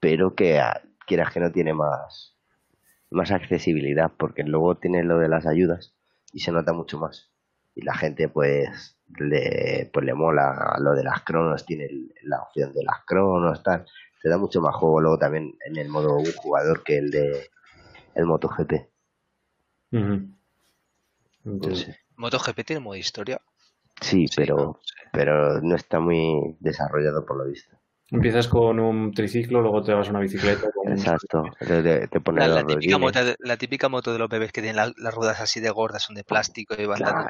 pero que quieras que no tiene más accesibilidad, porque luego tiene lo de las ayudas y se nota mucho más. Y la gente pues le mola lo de las cronos, tiene la opción de las cronos, tal. Te da mucho más juego luego también en el modo un jugador que el de el MotoGP. Uh-huh. Entonces, MotoGP tiene modo historia. Sí, pero no está muy desarrollado por lo visto. Empiezas con un triciclo, luego te vas a una bicicleta. Exacto. Te pones la típica moto de los bebés que tienen las ruedas así de gordas, son de plástico y van dando.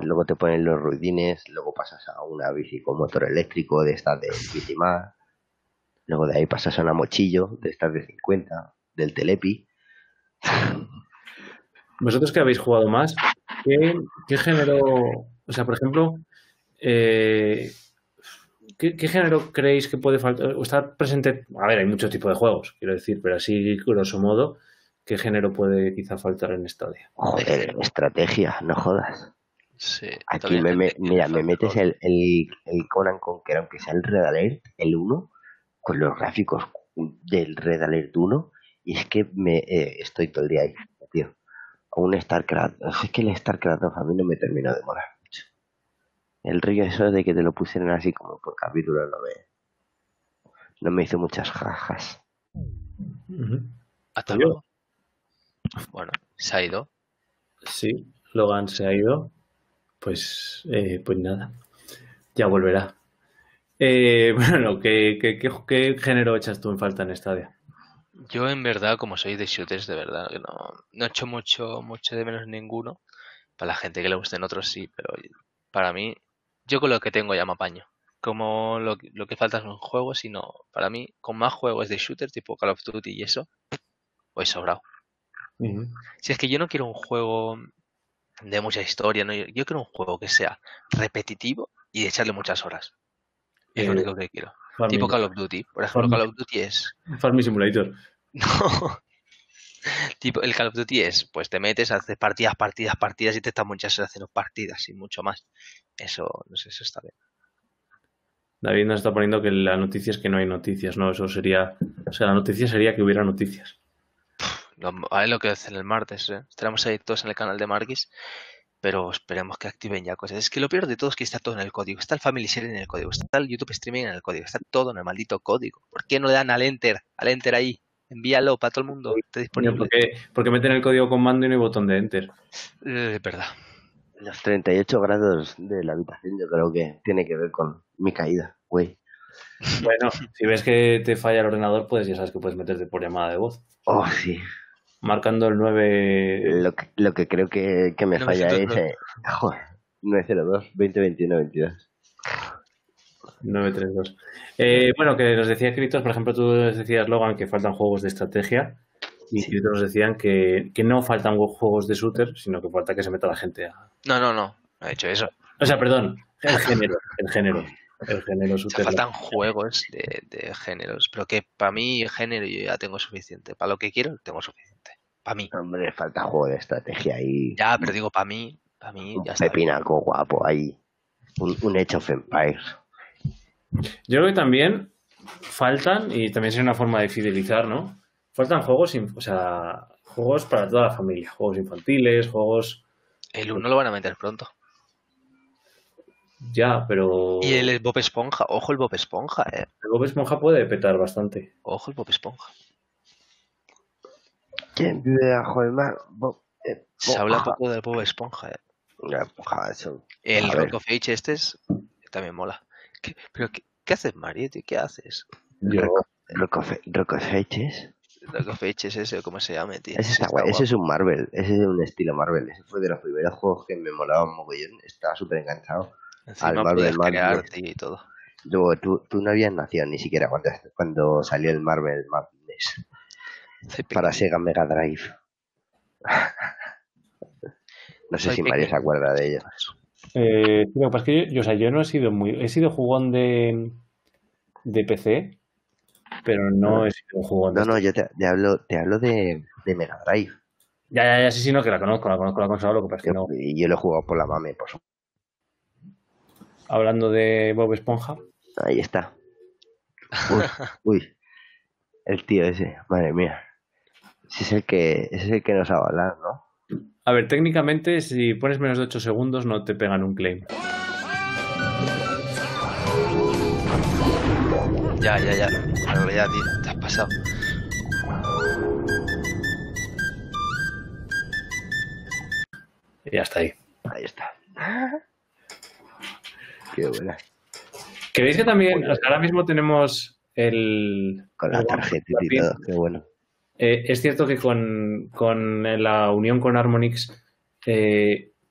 Luego te ponen los ruidines, luego pasas a una bici con motor eléctrico de estas de Bitimar, luego de ahí pasas a una mochillo de estas de 50, del Telepi. ¿Vosotros que habéis jugado más? ¿Qué género? O sea, por ejemplo... ¿Qué género creéis que puede faltar? O estar presente... A ver, hay muchos tipos de juegos, quiero decir, pero así, grosso modo, ¿qué género puede quizá faltar en Stadia? Joder, estrategia, no jodas. Sí. Aquí me metes el Conan Conquer, aunque sea el Red Alert, el 1, con los gráficos del Red Alert 1, y es que estoy todo el día ahí, tío. O un StarCraft. Es que el StarCraft 2 a mí no me terminó de molar. El rollo eso de que te lo pusieran así como por capítulo no me hizo muchas jajas. Uh-huh. ¿Hasta luego? Bueno, se ha ido. Sí, Logan se ha ido. Pues nada, ya volverá. Bueno, ¿qué género echas tú en falta en Stadia? Yo en verdad, como soy de shooters, de verdad, que no echo mucho de menos ninguno. Para la gente que le gusten otros sí, pero para mí... Yo con lo que tengo ya me apaño. Como lo que falta son juegos, sino para mí, con más juegos de shooter tipo Call of Duty y eso, voy sobrado. Uh-huh. Si es que yo no quiero un juego de mucha historia, no, yo quiero un juego que sea repetitivo y de echarle muchas horas. Es lo único que quiero. Farming. Tipo Call of Duty. Por ejemplo, Farming. Call of Duty es... Farming Simulator. No. Tipo, el Call of Duty es, pues te metes, haces partidas y te estás muchas horas haciendo partidas y mucho más. Eso, no sé, eso está bien. David nos está poniendo que la noticia es que no hay noticias, ¿no? Eso sería, o sea, la noticia sería que hubiera noticias. A ver lo que hacen el martes, ¿eh? Estaremos ahí todos en el canal de Marquis, pero esperemos que activen ya cosas. Es que lo peor de todo es que está todo en el código. Está el Family Share en el código, está el YouTube Streaming en el código, está todo en el maldito código. ¿Por qué no le dan al Enter ahí? Envíalo para todo el mundo, está disponible. Porque meten el código con mando y no hay botón de Enter. Es verdad. Los 38 grados de la habitación yo creo que tiene que ver con mi caída, güey. Bueno, si ves que te falla el ordenador, pues ya sabes que puedes meterte por llamada de voz. Oh, sí. Marcando el 9... Lo que creo que me falla es... Joder, 902-2021-22. 932. Bueno, que nos decía Kritos, por ejemplo, tú nos decías, Logan, que faltan juegos de estrategia. Y Kritos nos decían que no faltan juegos de shooter, sino que falta que se meta la gente a... No he hecho eso. O sea, perdón, el género shooter. Faltan juegos de géneros, pero que para mí género yo ya tengo suficiente. Para lo que quiero tengo suficiente. Para mí. Hombre, falta juego de estrategia ahí. Ya, pero digo, para mí ya está. Pepinaco guapo ahí. Un Age of Empires. Yo creo que también faltan, y también sería una forma de fidelizar, ¿no? Faltan juegos, o sea, juegos para toda la familia, juegos infantiles, juegos... El 1 lo van a meter pronto. Ya, pero... Y el Bob Esponja, ojo el Bob Esponja, ¿eh? El Bob Esponja puede petar bastante. Ojo el Bob Esponja. ¿Quién vive bajo el mar? Bob Esponja. Se habla poco del Bob Esponja, ¿eh? El Rock of Ages este es... también mola. Pero ¿Qué haces, Mario, tío? ¿Qué haces? ¿Rocofeches? Rocofeches, ese, ¿cómo se llama, tío? Ese está guay. Ese es un Marvel. Ese es un estilo Marvel. Ese fue de los primeros juegos que me molaba un mogollón. Estaba súper enganchado. Encima al Marvel, crear, tío, y todo. Tú no habías nacido ni siquiera cuando salió el Marvel Madness para Sega Mega Drive. No sé si Mario se acuerda de ellas. Lo que pasa es que yo no he sido muy... He sido jugón de PC, pero no he sido un jugón de... No, yo te hablo de Mega Drive. Ya, sí, no, que la conozco la consola, lo que pasa es que no. Y yo lo he jugado por la mame, por supuesto. Hablando de Bob Esponja. Ahí está. Uy. El tío ese, madre mía. Ese es el que nos avala, ¿no? A ver, técnicamente, si pones menos de 8 segundos, no te pegan un claim. Ya. En realidad, tío, te has pasado. Y ya está ahí. Ahí está. Qué buena. ¿Creéis que también, hasta ahora mismo tenemos el... Con la tarjetita y todo, qué bueno. Es cierto que con la unión con Harmonix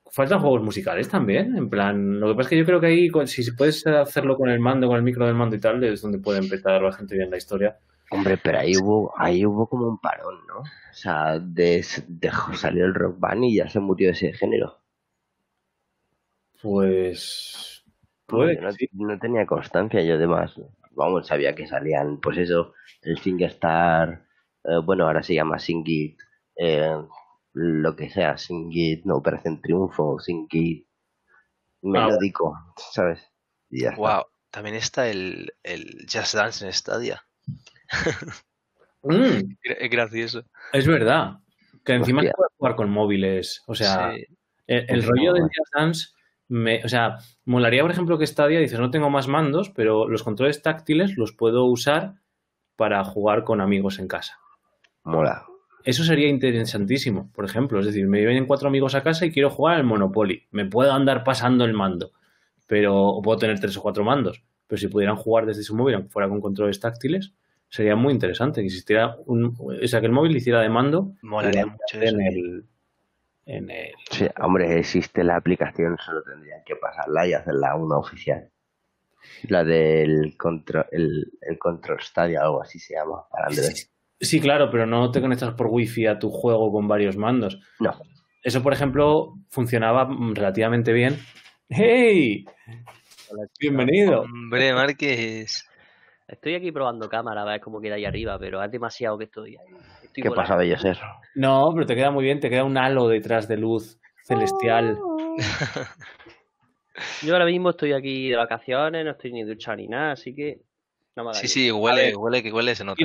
faltan juegos musicales también, en plan, lo que pasa es que yo creo que ahí, si puedes hacerlo con el mando, con el micro del mando y tal, es donde puede empezar la gente bien la historia. Hombre, pero ahí hubo como un parón, ¿no? O sea, salió el Rock Band y ya se murió ese género. Pues... No tenía constancia yo, además. Vamos, sabía que salían, pues eso, el SingStar... bueno, ahora se llama SingGit, lo que sea, SingGit, no, Operación Triunfo, SingGit, melódico, ¿sabes? Y ya wow, está. También está el Just Dance en Stadia. Es gracioso. Es verdad, que encima se puede jugar con móviles, o sea, sí. el rollo del Just Dance, o sea, molaría, por ejemplo, que Stadia, dices, no tengo más mandos, pero los controles táctiles los puedo usar para jugar con amigos en casa. Mola. Eso sería interesantísimo, por ejemplo. Es decir, me vienen 4 amigos a casa y quiero jugar al Monopoly. Me puedo andar pasando el mando, pero puedo tener 3 o 4 mandos. Pero si pudieran jugar desde su móvil, aunque fuera con controles táctiles, sería muy interesante que existiera que el móvil le hiciera de mando. Molaría mucho en el... Sí, hombre, existe la aplicación, solo tendrían que pasarla y hacerla una oficial. La del control Stadia, algo así se llama, para Android. Sí, claro, pero no te conectas por wifi a tu juego con varios mandos. No. Eso, por ejemplo, funcionaba relativamente bien. ¡Hey! Hola, bienvenido. Hombre, Marqués. Estoy aquí probando cámara, a ver cómo queda ahí arriba, pero es demasiado que estoy ahí. ¿Qué pasa, Belloser? No, pero te queda muy bien, te queda un halo detrás de luz celestial. Yo ahora mismo estoy aquí de vacaciones, no estoy ni duchado ni nada, así que... No me da sí, huele, se nota.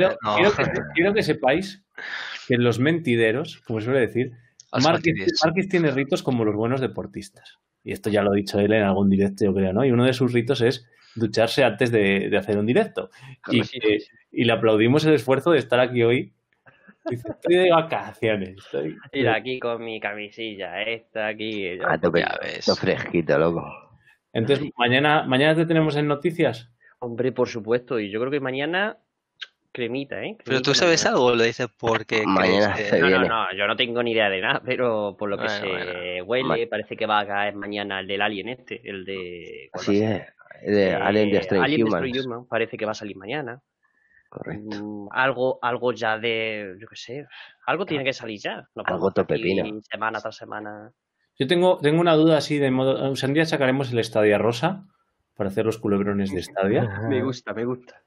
Quiero que sepáis que los mentideros, como suele decir, Marquis tiene ritos como los buenos deportistas. Y esto ya lo ha dicho él en algún directo, yo creo, ¿no? Y uno de sus ritos es ducharse antes de hacer un directo. Y le aplaudimos el esfuerzo de estar aquí hoy. Dice, estoy de vacaciones. Ir aquí con mi camisilla, esta aquí. Ah, tú ves. Fresquito, loco. Entonces, ¿mañana te tenemos en noticias? Hombre, por supuesto. Y yo creo que mañana, cremita, ¿eh? Cremita. ¿Pero tú sabes algo? ¿Lo dices porque mañana se viene? No, yo no tengo ni idea de nada, pero por lo que huele, parece que va a caer mañana el del Alien este. El de... Así es. El de Alien Destroy Human. Parece que va a salir mañana. Correcto. Algo ya de, yo qué sé, algo tiene que salir ya. No algo topepino. Semana tras semana. Yo tengo una duda así de modo, un día sacaremos el Stadia Rosa para hacer los culebrones de Stadia. Me gusta.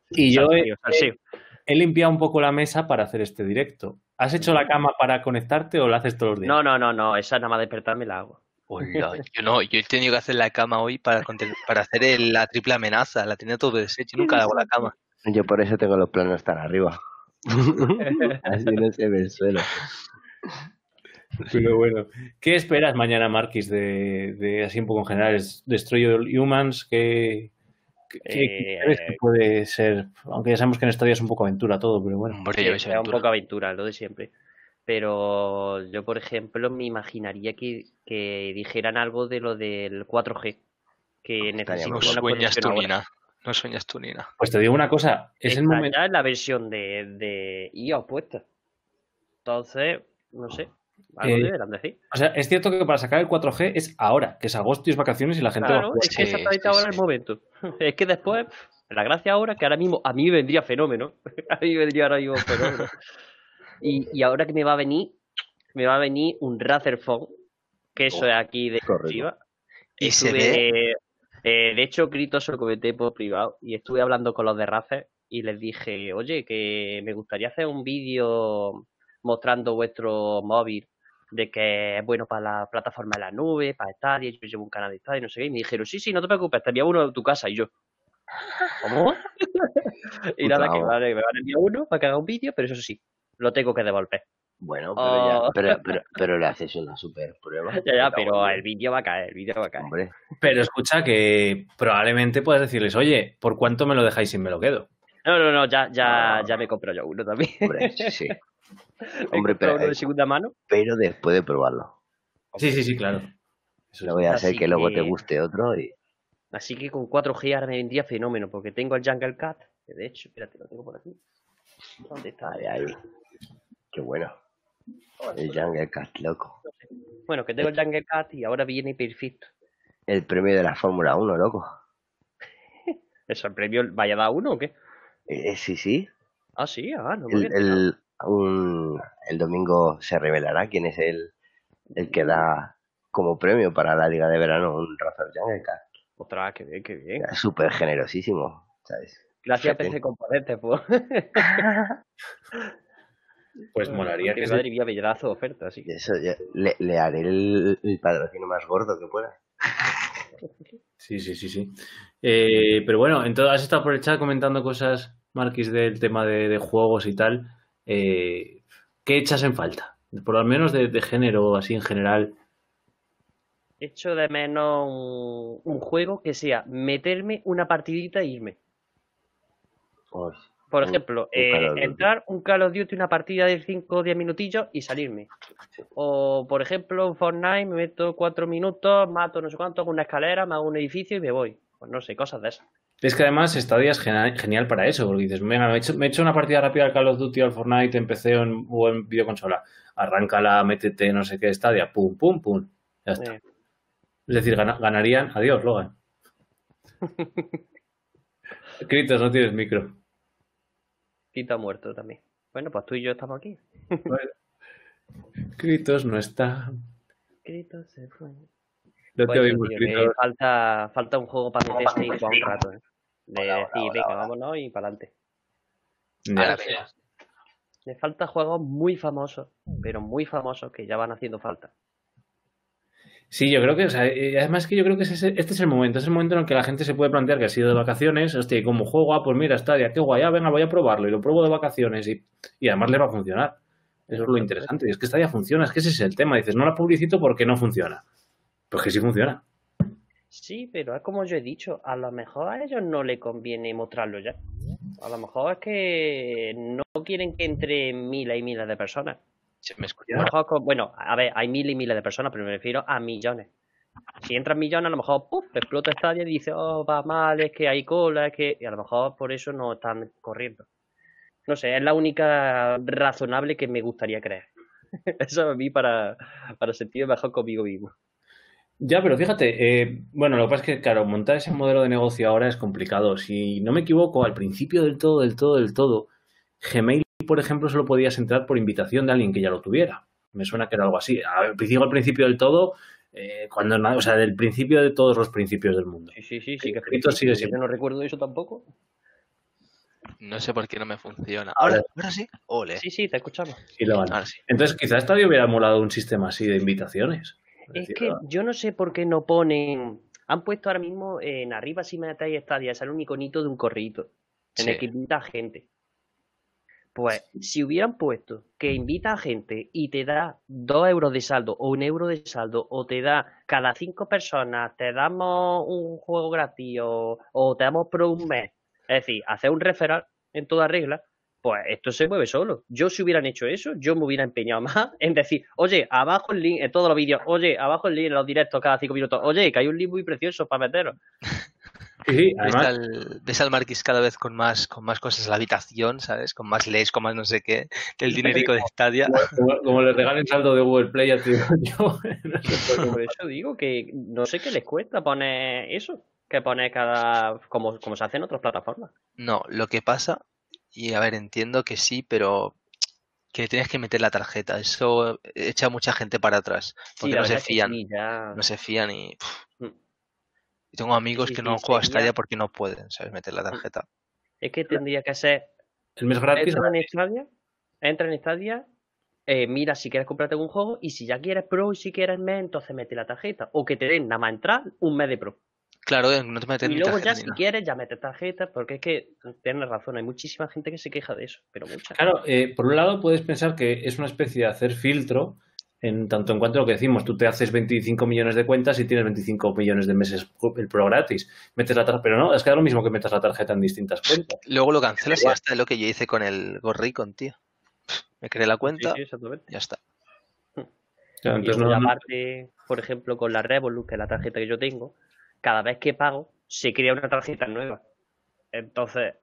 Y yo he limpiado un poco la mesa para hacer este directo. ¿Has hecho la cama para conectarte o la haces todos los días? No, esa nada más despertarme la hago. Hola, yo he tenido que hacer la cama hoy para hacer la triple amenaza, la tenía todo deshecho, nunca hago la cama. Yo por eso tengo los planos tan arriba. Así no se ve el suelo. Pero bueno, ¿qué esperas mañana, Marquis, de así un poco en general? ¿Destroy All Humans? ¿Qué crees que puede ser? Aunque ya sabemos que en Stadia es un poco aventura todo, pero bueno. Sí, un poco aventura, lo de siempre. Pero yo, por ejemplo, me imaginaría que dijeran algo de lo del 4G. Que necesitamos una conexión. No sueñas tú ni nada. Pues te digo una cosa. Es el momento... Ya es la versión de iOS puesta. Entonces, no sé. Algo deberán decir. O sea, es cierto que para sacar el 4G es ahora, que es agosto y es vacaciones y la gente va a jugar. Es que exactamente ahora es el momento. Es que después, la gracia ahora, que ahora mismo a mí me vendría fenómeno. A mí me vendría ahora mismo fenómeno. Y ahora que me va a venir un Razer Phone, que eso es aquí de Chiva. Y se ve... de hecho, Kritos lo comenté por privado y estuve hablando con los de Razer y les dije, oye, que me gustaría hacer un vídeo mostrando vuestro móvil de que es bueno para la plataforma de la nube, para Stadia, yo llevo un canal de Stadia, no sé qué, y me dijeron, sí, no te preocupes, te envía uno de tu casa, y yo, ¿cómo? Y nada, que vale, me van a enviar uno para que haga un vídeo, pero eso sí, lo tengo que devolver. Bueno, pero ya, pero le haces una super prueba. Ya, pero el vídeo va a caer, Hombre. Pero escucha que probablemente puedas decirles, oye, ¿por cuánto me lo dejáis si me lo quedo? No, ya me compro yo uno también. Hombre, sí. Hombre, pero uno de segunda mano. Pero después de probarlo. Sí, claro. Eso lo voy a hacer que luego te guste otro y... Así que con 4G ahora me vendría fenómeno, porque tengo el Junglecat, que de hecho, espérate, lo tengo por aquí. ¿Dónde está? Ahí. Qué bueno. El Junglecat, loco. Bueno, que tengo el Junglecat y ahora viene perfecto. El premio de la Fórmula 1, loco. ¿Eso el premio vaya a dar uno o qué? Sí. Ah, sí, no me acuerdo. El domingo se revelará quién es el que da como premio para la Liga de Verano un Razer Junglecat. Ostras, qué bien. Súper generosísimo, ¿sabes? Gracias a PC Componentes, pues. Pues molaría que madre mía, bellazo de oferta, así que... Eso, le haré el patrocinio más gordo que pueda. Sí. Pero bueno, entonces has estado por el chat comentando cosas, Marquis, del tema de juegos y tal. ¿Qué echas en falta? Por lo menos de género, así en general. Echo de menos un juego que sea meterme una partidita e irme. Pues... Por ejemplo, entrar un Call of Duty, una partida de 5 o 10 minutillos y salirme. O, por ejemplo, un Fortnite, me meto 4 minutos, mato no sé cuánto, hago una escalera, me hago un edificio y me voy. Pues no sé, cosas de esas. Es que además Stadia es genial para eso, porque dices, venga, me he hecho una partida rápida al Call of Duty, al Fortnite, empecé o en videoconsola. Arráncala, métete, no sé qué, Stadia, pum. Ya está. Es decir, ganarían. Adiós, Logan. Kritos, no tienes micro. Está muerto también. Bueno, pues tú y yo estamos aquí. Bueno. Kritos no está. Kritos se fue. No te oímos, Kritos. Falta un juego para que te esté un rato. Venga, vámonos y para adelante. Le falta juegos muy famosos, pero muy famosos que ya van haciendo falta. Sí, yo creo que, o sea, además que yo creo que este es el momento en el que la gente se puede plantear que ha sido de vacaciones, hostia, y como juego, pues mira, Stadia, qué guay, venga, voy a probarlo, y lo pruebo de vacaciones, y además le va a funcionar. Eso es lo interesante, y es que Stadia funciona, es que ese es el tema, dices, no la publicito porque no funciona. Pues que sí funciona. Sí, pero es como yo he dicho, a lo mejor a ellos no le conviene mostrarlo ya. A lo mejor es que no quieren que entre miles y miles de personas. ¿Se me escucha? Bueno, a ver, hay miles y miles de personas, pero me refiero a millones. Si entran millones, a lo mejor ¡puf! Explota Stadia y dice, va mal, es que hay cola, es que... Y a lo mejor por eso no están corriendo. No sé, es la única razonable que me gustaría creer. Eso a mí para sentir mejor conmigo mismo. Ya, pero fíjate, bueno, lo que pasa es que, claro, montar ese modelo de negocio ahora es complicado. Si no me equivoco, al principio del todo, Gmail, por ejemplo, solo podías entrar por invitación de alguien que ya lo tuviera. Me suena que era algo así. Al principio del todo, o sea, del principio de todos los principios del mundo. Sí. Que sigue siempre. Yo no recuerdo eso tampoco. No sé por qué no me funciona. Ahora sí. Ole. Sí, te escuchamos. Y lo van. Sí. Entonces, quizás todavía hubiera molado un sistema así de invitaciones. Es que yo no sé por qué no ponen... Han puesto ahora mismo en arriba, si me detalles, Stadia, sale un iconito de un correíto en el que invita gente. Pues si hubieran puesto que invita a gente y te da 2 euros de saldo o 1 euro de saldo o te da cada 5 personas, te damos un juego gratis o te damos por un mes, es decir, hacer un referral en toda regla, pues esto se mueve solo. Yo si hubieran hecho eso, yo me hubiera empeñado más en decir, oye, abajo el link en todos los vídeos, oye, abajo el link en los directos cada 5 minutos, oye, que hay un link muy precioso para meteros. Sí, además. Ves al Marquis cada vez con más cosas en la habitación, ¿sabes? Con más leyes, con más no sé qué, el dinerico de Stadia. Como les regalen saldo de Google Play, así yo. No sé por eso digo que no sé qué les cuesta poner eso, que poner cada. Como se hace en otras plataformas. No, lo que pasa, y a ver, entiendo que sí, pero que tienes que meter la tarjeta. Eso echa a mucha gente para atrás. Porque sí, no se fían y. Y tengo amigos que no juegan Stadia porque no pueden, ¿sabes? Meter la tarjeta. Es que tendría que ser. Entra en Stadia, mira si quieres comprarte algún juego y si ya quieres Pro y si quieres mes, entonces mete la tarjeta. O que te den nada más entrar un mes de Pro. Claro, no te metes. Y luego tarjeta, ya si quieres ya metes tarjeta, porque es que tienes razón, hay muchísima gente que se queja de eso, pero mucha. Claro, por un lado puedes pensar que es una especie de hacer filtro. En tanto en cuanto a lo que decimos, tú te haces 25 millones de cuentas y tienes 25 millones de meses el Pro gratis. Metes la tarjeta, pero no, es que da lo mismo que metas la tarjeta en distintas cuentas. Luego lo cancelas y ya está, lo que yo hice con el Gorricon, tío. Me creé la cuenta, sí, ya está. Claro, entonces y aparte, por ejemplo, con la Revolut, que es la tarjeta que yo tengo, cada vez que pago se crea una tarjeta nueva. Entonces,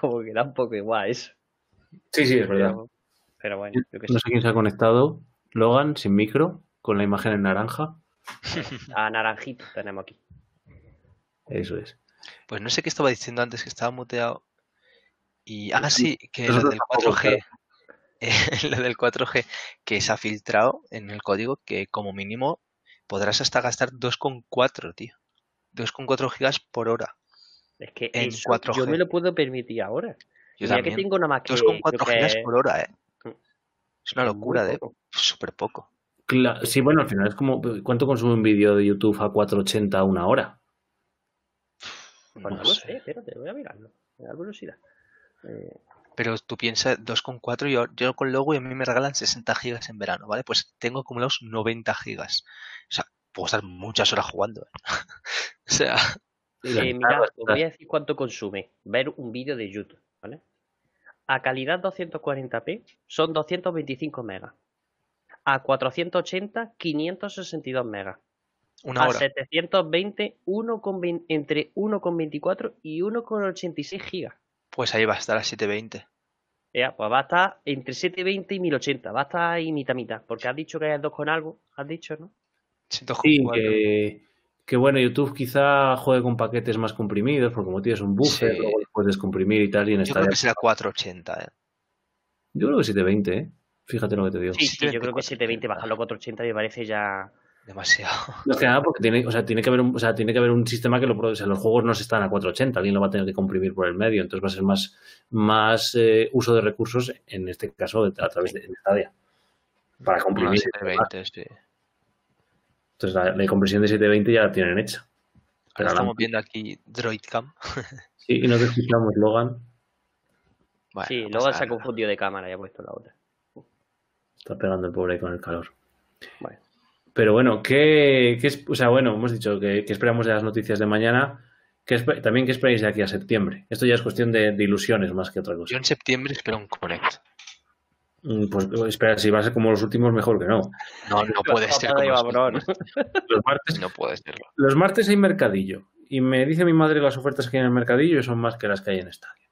como que da un poco igual eso. Sí, es verdad. Pero bueno, yo que no sé quién se ha conectado. Logan, sin micro, con la imagen en naranja. A naranjito tenemos aquí. Eso es. Pues no sé qué estaba diciendo antes, que estaba muteado. Y, sí, que lo del 4G, lo del 4G que se ha filtrado en el código, que como mínimo podrás hasta gastar 2,4, tío. 2,4 gigas por hora. Es que en eso 4G. Yo me lo puedo permitir ahora. Yo ya que tengo nada más que 2,4 gigas por hora, Es una locura, de súper poco. Claro, sí, bueno, al final es como... ¿Cuánto consume un vídeo de YouTube a 480 una hora? Bueno, no lo sé, espérate, voy a mirarlo. Me da curiosidad. Pero tú piensas 2,4, yo con Logo y a mí me regalan 60 gigas en verano, ¿vale? Pues tengo acumulados 90 gigas. O sea, puedo estar muchas horas jugando. O sea... mira, os voy a decir cuánto consume ver un vídeo de YouTube, ¿vale? A calidad 240p son 225 megas. A 480, 562 megas. A 720, entre 1,24 y 1,86 gigas. Pues ahí va a estar a 720. Pues va a estar entre 720 y 1080. Va a estar ahí mitad. Porque has dicho que hay 2 con algo. Has dicho, ¿no? Sí, que bueno, YouTube quizá juegue con paquetes más comprimidos, porque como tienes un buffer, luego puedes descomprimir y tal. Y en yo creo que será 480, Yo creo que 720, Fíjate lo que te digo. Sí, yo creo que 720, bajarlo a 480 me parece ya demasiado. No, que nada, porque tiene que haber un sistema que los juegos no se están a 480, alguien lo va a tener que comprimir por el medio, entonces va a ser más uso de recursos, en este caso a través de Stadia, para comprimir. 720, Entonces la compresión de 720 ya la tienen hecha. Ahora estamos viendo aquí DroidCam. Sí, y nos escuchamos, Logan. Bueno, sí, Logan se ha confundido de cámara y ha puesto la otra. Está pegando el pobre ahí con el calor. Bueno. Pero bueno, hemos dicho que esperamos de las noticias de mañana. También que esperáis de aquí a septiembre. Esto ya es cuestión de ilusiones más que otra cosa. Yo en septiembre espero un Connect. Pues espera, si va a ser como los últimos, mejor que no. No puede ser. Los martes hay mercadillo. Y me dice mi madre que las ofertas que hay en el mercadillo son más que las que hay en Stadia.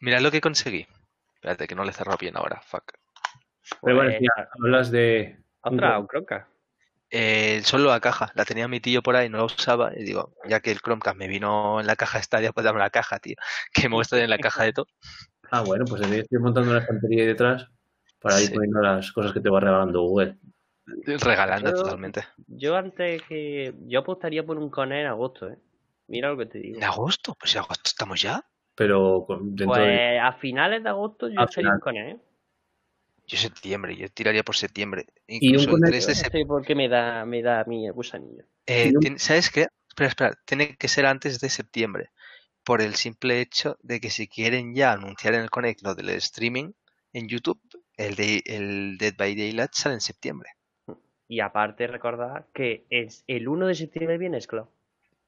Mira lo que conseguí. Espérate, que no le cerró bien ahora. Fuck. Pero bueno, ya hablas de... ¿Otra Chromecast? Solo la caja. La tenía mi tío por ahí, no la usaba. Y digo, ya que el Chromecast me vino en la caja Stadia, pues dame la caja, tío. Que me gusta en la caja de todo. Ah, bueno, pues estoy montando una estantería ahí detrás para ir poniendo las cosas que te va regalando Google. Regalando totalmente. Yo apostaría por un Connect en agosto, Mira lo que te digo. ¿En agosto? Pues en agosto estamos ya. Pero a finales de agosto yo sería un Connect, Yo septiembre, yo tiraría por septiembre. Incluso el 3 de septiembre. No sé por qué me da mi gusanillo. ¿Sabes qué? Espera, tiene que ser antes de septiembre. Por el simple hecho de que si quieren ya anunciar en el Connect lo del streaming en YouTube, el Dead by Daylight sale en septiembre. Y aparte recordad que es el 1 de septiembre viene Xcloud.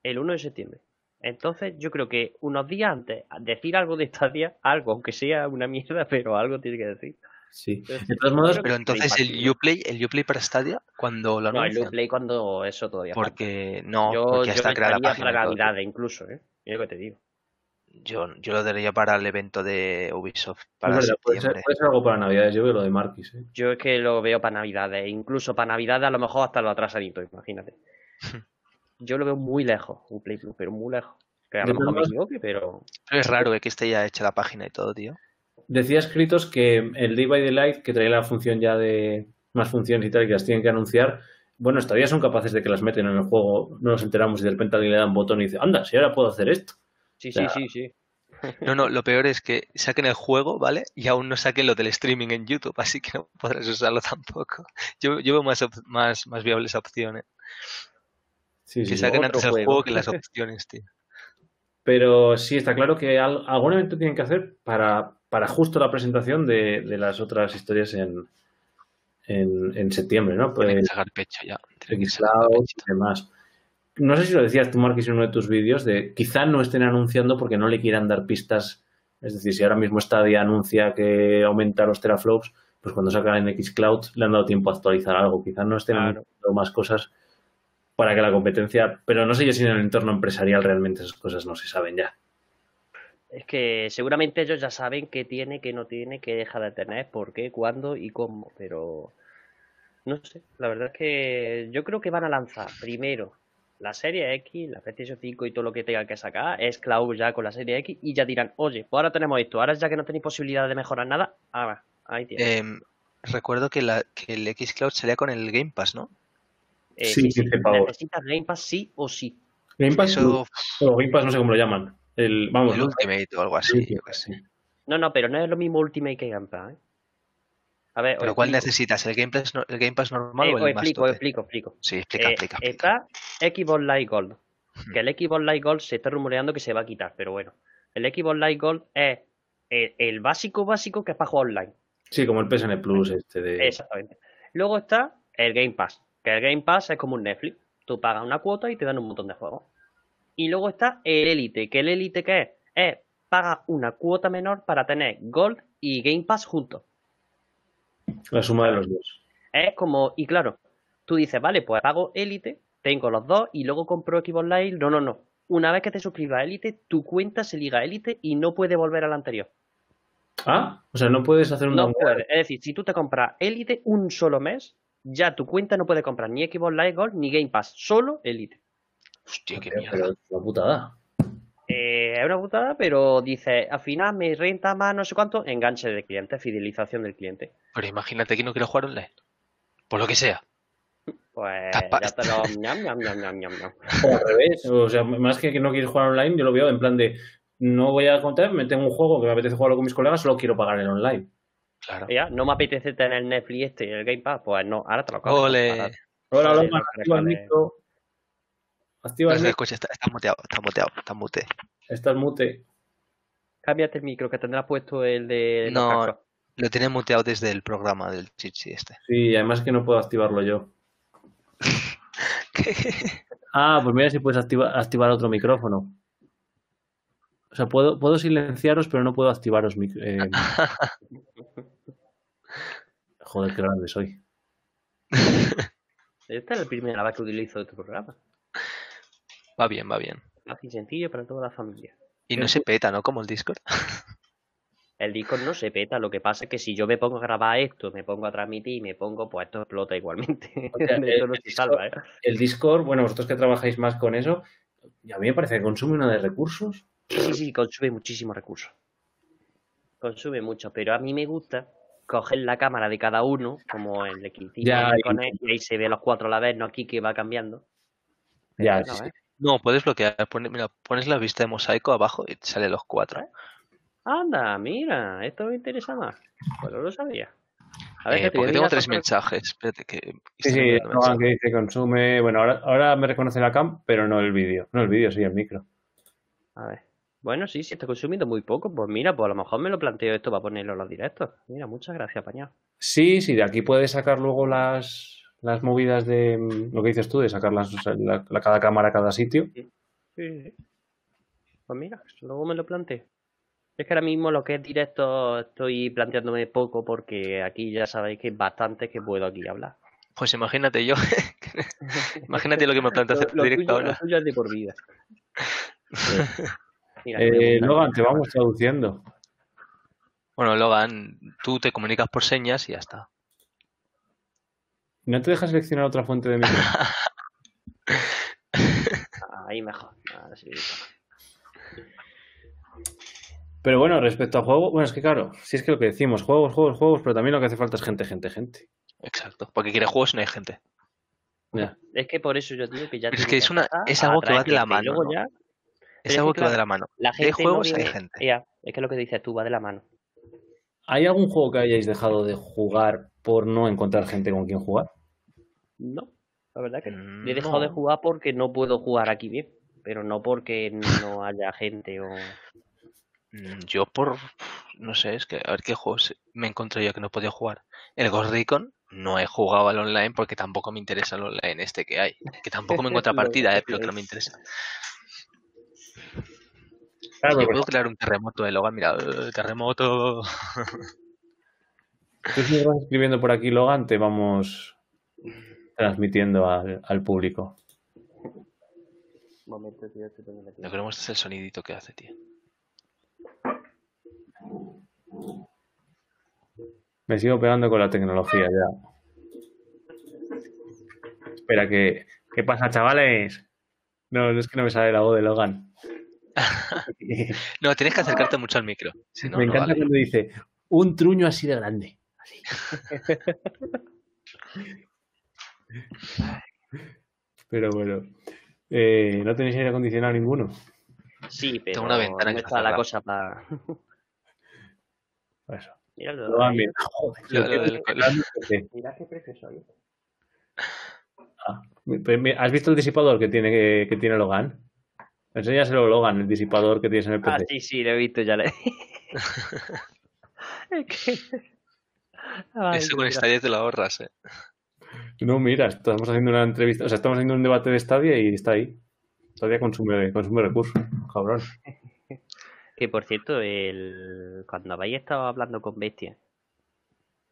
El 1 de septiembre. Entonces yo creo que unos días antes decir algo de Stadia, algo, aunque sea una mierda, pero algo tiene que decir. Sí. De todos modos, pero entonces el Uplay para Stadia, cuando lo anuncian. No, el Uplay cuando eso todavía. Porque no, porque ya está creada la página. Para Navidad incluso, ¿eh? Mira lo que te digo. Yo lo daría para el evento de Ubisoft. Para verdad, puede ser algo para Navidades. Yo veo lo de Marquis, ¿eh? Yo es que lo veo para Navidades. Incluso para Navidades a lo mejor hasta lo atrasadito, imagínate. Yo lo veo muy lejos, Uplay Plus, pero muy lejos. Que a lo mejor me equivoque, pero... Es raro, que esté ya hecha la página y todo, tío. Decías, Kritos, que el Dead by Daylight, que traía la función ya de más funciones y tal, que las tienen que anunciar, bueno, todavía son capaces de que las meten en el juego, no nos enteramos y de repente alguien le da un botón y dice, anda, si ahora puedo hacer esto. Sí, o sea, sí. No, lo peor es que saquen el juego, ¿vale? Y aún no saquen lo del streaming en YouTube, así que no podrás usarlo tampoco. Yo veo más viables opciones. Sí, que saquen antes el juego que las opciones, tío. Pero sí, está claro que algún evento tienen que hacer para justo la presentación de las otras historias en septiembre, ¿no? Pues, tienen que sacar pecho ya. Xcloud y demás. No sé si lo decías tú, Marquis, en uno de tus vídeos, de quizá no estén anunciando porque no le quieran dar pistas. Es decir, si ahora mismo Stadia anuncia que aumenta los teraflops, pues cuando sacan en Xcloud le han dado tiempo a actualizar algo. Quizá no estén anunciando más cosas para que la competencia... Pero no sé yo si en el entorno empresarial realmente esas cosas no se saben ya. Es que seguramente ellos ya saben qué tiene, qué no tiene, qué deja de tener, por qué, cuándo y cómo. Pero no sé, la verdad es que yo creo que van a lanzar primero la serie X, la PlayStation 5 y todo lo que tengan que sacar. Xcloud ya con la serie X y ya dirán, oye, pues ahora tenemos esto, ahora ya que no tenéis posibilidad de mejorar nada, ahora, ahí tienes. Recuerdo que el Xcloud salía con el Game Pass, ¿no? Sí, necesitas Game Pass sí o sí. Game Pass, eso... o Game Pass no sé cómo lo llaman. El Ultimate o algo así. No, pero no es lo mismo Ultimate que Game Pass, ¿eh? A ver, ¿pero cuál necesitas? ¿El Game Pass, no, el Game Pass normal o el más? Explico. Sí, explica. Está Xbox Live Gold. Que el Xbox Live Gold se está rumoreando que se va a quitar, pero bueno. El Xbox Live Gold es el básico que es para jugar online. Sí, como el PSN Plus Exactamente. Luego está el Game Pass. Que el Game Pass es como un Netflix. Tú pagas una cuota y te dan un montón de juegos. Y luego está el Elite. Que el Elite, ¿qué es? Paga una cuota menor para tener Gold y Game Pass juntos. La suma de los dos. Es como... Y claro, tú dices, vale, pues pago Elite, tengo los dos y luego compro Xbox Live. No. Una vez que te suscribas a Elite, tu cuenta se liga a Elite y no puede volver a la anterior. Ah, o sea, no puedes hacer un downgrade. Es decir, si tú te compras Elite un solo mes... Ya tu cuenta no puede comprar ni Xbox Live Gold ni Game Pass, solo Elite. Hostia, qué mierda. Es una putada. Es una putada, pero dice, al final me renta más no sé cuánto, enganche de cliente, fidelización del cliente. Pero imagínate que no quiero jugar online, por lo que sea. Pues ya te lo... O al revés, o sea, más que no quieres jugar online, yo lo veo en plan de, no voy a contar, me tengo un juego que me apetece jugarlo con mis colegas, solo quiero pagar el online. Claro. Ya, no me apetece tener el Netflix y el Game Pass, pues no, ahora te lo cobro. Hola, Loma, activa el micro. Activa el micro. Estás muteado. Estás mute. Cámbiate el micro que tendrás puesto el de... No, lo tienes muteado desde el programa del Chichi este. Sí, además que no puedo activarlo yo. ¿Qué? Ah, pues mira si puedes activar otro micrófono. O sea, puedo silenciaros, pero no puedo activaros. Joder, qué grande soy. Esta es la primera vez que utilizo de tu programa. Va bien. Así sencillo para toda la familia. Y no se peta, ¿no? Como el Discord. El Discord no se peta. Lo que pasa es que si yo me pongo a grabar esto, me pongo a transmitir y me pongo, pues esto explota igualmente. O sea, eso no se salva, ¿eh? El Discord, bueno, vosotros que trabajáis más con eso, y a mí me parece que consume una de recursos. Sí, consume muchísimos recursos. Consume mucho, pero a mí me gusta coger la cámara de cada uno, como el de Quintilla, y ahí se ve los cuatro a la vez, no aquí que va cambiando. Ya, sí. No, puedes bloquear, pones la vista de mosaico abajo y te sale los cuatro. Anda, mira, esto me interesa más. Pues no lo sabía. A ver, porque tengo 3 mensajes. Espérate que... Sí, no, que dice consume... Bueno, ahora me reconoce la cam, pero no el vídeo. No el vídeo, sí, el micro. A ver. Bueno, sí, está consumiendo muy poco. Pues mira, pues a lo mejor me lo planteo esto para ponerlo en los directos. Mira, muchas gracias, Pañal. Sí, de aquí puedes sacar luego las movidas de lo que dices tú, de sacar cada cámara a cada sitio. Sí. Pues mira, luego me lo planteo. Es que ahora mismo lo que es directo estoy planteándome poco porque aquí ya sabéis que hay bastantes que puedo aquí hablar. Pues imagínate yo. Imagínate lo que me planteo hacer directo ahora. Lo tuyo es de por vida. Sí. Mira, Logan, te vamos traduciendo. Bueno, Logan, tú te comunicas por señas y ya está. ¿No te dejas seleccionar otra fuente de micro? Ahí mejor. Ahora sí. Pero bueno, respecto a juego, bueno, es que claro, si es que lo que decimos, juegos, pero también lo que hace falta es gente. Exacto, porque quiere juegos y no hay gente. Ya. Es que por eso yo digo que ya... Pero es que es algo que va de la mano, ¿no? Ya... Es algo que va de la mano. Hay juegos y hay gente. Ya, es que lo que dices tú va de la mano. ¿Hay algún juego que hayáis dejado de jugar por no encontrar gente con quien jugar? No, la verdad que no. He dejado de jugar porque no puedo jugar aquí bien, pero no porque no haya gente o... Yo no sé, es que a ver qué juegos me encontré yo que no podía jugar. El Ghost Recon no he jugado al online porque tampoco me interesa el online este que hay. Que tampoco me encuentra partida, pero que no me interesa. Claro, yo puedo crear un terremoto de Logan, mira, terremoto. Tú si me vas escribiendo por aquí, Logan, te vamos transmitiendo al público. Un momento, tío, estoy poniendo aquí. Lo que no muestras es el sonidito que hace, tío. Me sigo pegando con la tecnología ya. Espera, que... ¿Qué pasa, chavales? No, es que no me sale la voz de Logan. No, tienes que acercarte mucho al micro. Si no, me encanta vale. Cuando dice un truño así de grande. Así. Pero bueno, ¿no tenéis aire acondicionado ninguno? Sí, pero tengo una ventana no está la cosa para... Eso. Mira lo qué precio soy. ¿Has visto el disipador que tiene Logan? Enséñaselo, Logan, el disipador que tienes en el PC. Ah, sí, lo he visto, ya le... Ay, eso con Stadia te lo ahorras, ¿eh? No, mira, estamos haciendo una entrevista, o sea, estamos haciendo un debate de Stadia y está ahí. Stadia consume recursos, cabrón. Que por cierto, cuando habéis estado hablando con Bestia,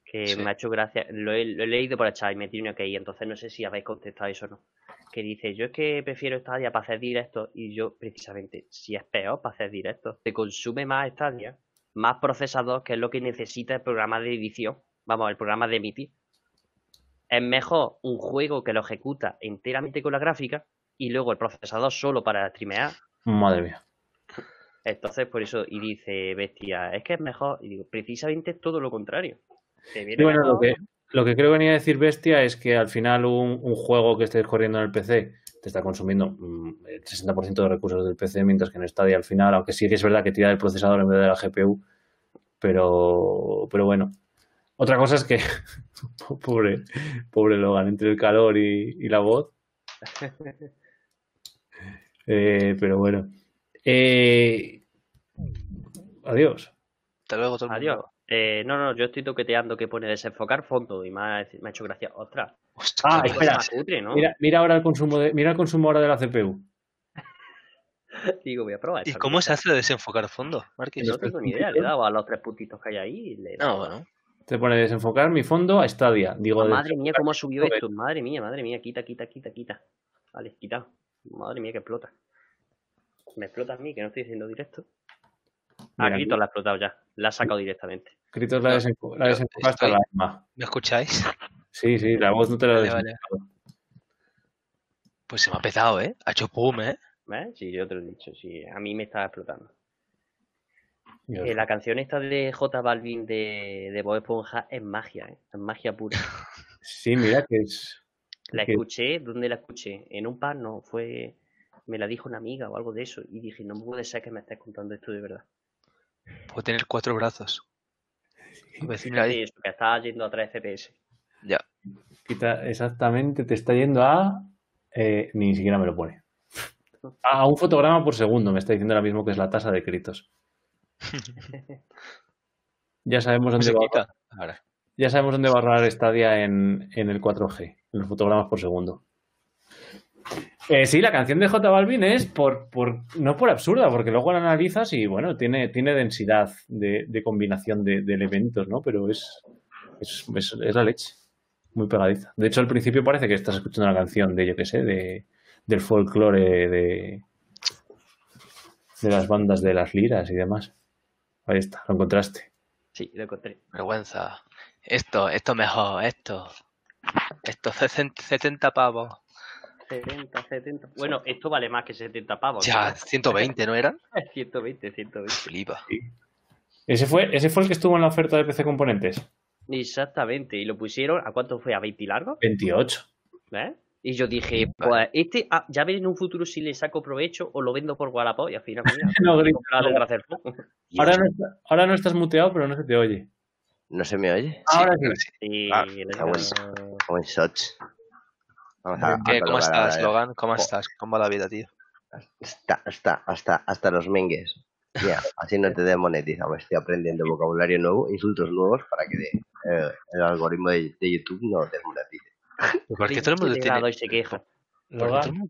que sí. Me ha hecho gracia, lo he leído por el chat y me tiene que ir, entonces no sé si habéis contestado eso o no. Que dice, yo es que prefiero Stadia para hacer directos, y yo precisamente, si es peor para hacer directos, te consume más Stadia, más procesador, que es lo que necesita el programa de edición, vamos, el programa de emitir. Es mejor un juego que lo ejecuta enteramente con la gráfica y luego el procesador solo para streamear. Madre mía. Entonces, por eso, y dice Bestia, es que es mejor, y digo, precisamente todo lo contrario. Y bueno, lo que creo que venía a decir Bestia es que al final un juego que estés corriendo en el PC te está consumiendo el 60% de recursos del PC, mientras que en Stadia al final, aunque sí que es verdad que tira del procesador en vez de la GPU, pero bueno. Otra cosa es que, pobre Logan, entre el calor y la voz. Pero bueno. Adiós. Hasta luego, todo el mundo. Adiós. No, yo estoy toqueteando que pone desenfocar fondo y me ha hecho gracia. Ostras. Espera. Cutre, ¿no? Mira ahora el consumo ahora de la CPU. Digo, voy a probar. ¿Y cómo se hace lo de desenfocar fondo, Marquis? No tengo ni idea. Le he dado a los tres puntitos que hay ahí. No, bueno. Te pone desenfocar mi fondo a Stadia. Digo, madre mía, cómo subió esto. Madre mía, quita. Vale, quitado. Madre mía, que explota. Me explota a mí, que no estoy haciendo directo. Mira, Kritos la ha explotado ya. La ha sacado directamente. Kritos la ha desenfocado hasta la alma. ¿Me escucháis? Sí, la voz no te la he desenfocado. Pues se me ha petado, ¿eh? Ha hecho pum, ¿eh? Sí, yo te lo he dicho. Sí, a mí me está explotando. La canción esta de J Balvin de Bob Esponja es magia, ¿eh? Es magia pura. Sí, mira que es... La escuché. ¿Dónde la escuché? En un pan, no, fue... Me la dijo una amiga o algo de eso. Y dije, no puede ser que me estés contando esto de verdad. Puedo tener 4 brazos. Mira ahí. Sí, eso, que está yendo a 3 FPS. Ya. Exactamente, te está yendo a... ni siquiera me lo pone. A un fotograma por segundo. Me está diciendo ahora mismo que es la tasa de Kritos. Ya sabemos dónde va a ahorrar Stadia en el 4G. En los fotogramas por segundo. Sí, la canción de J Balvin es no por absurda, porque luego la analizas y bueno, tiene densidad de combinación de elementos, ¿no? Pero es la leche, muy pegadiza. De hecho, al principio parece que estás escuchando la canción de, yo qué sé, del folclore de las bandas de las liras y demás. Ahí está, lo encontraste. Sí, lo encontré. Vergüenza. Esto mejor, esto 70 pavos. 70. Bueno, esto vale más que 70 pavos. Ya, 120, ¿no eran? 120. Flipa. Sí. Ese fue el que estuvo en la oferta de PC Componentes. Exactamente. Y lo pusieron, ¿a cuánto fue? ¿A 20 y largo? 28. ¿Eh? Y yo dije, pues ya veré en un futuro si le saco provecho o lo vendo por Wallapop y al final... Mira, no, ahora no estás muteado, pero no se te oye. ¿No se me oye? Ahora sí. ¿Cómo estás, Logan? ¿Cómo estás? ¿Cómo va la vida, tío? Hasta los mengues. Yeah, así no te demonetizamos. Estoy aprendiendo vocabulario nuevo, insultos nuevos para que el algoritmo de YouTube no te demonetice. Porque todo el mundo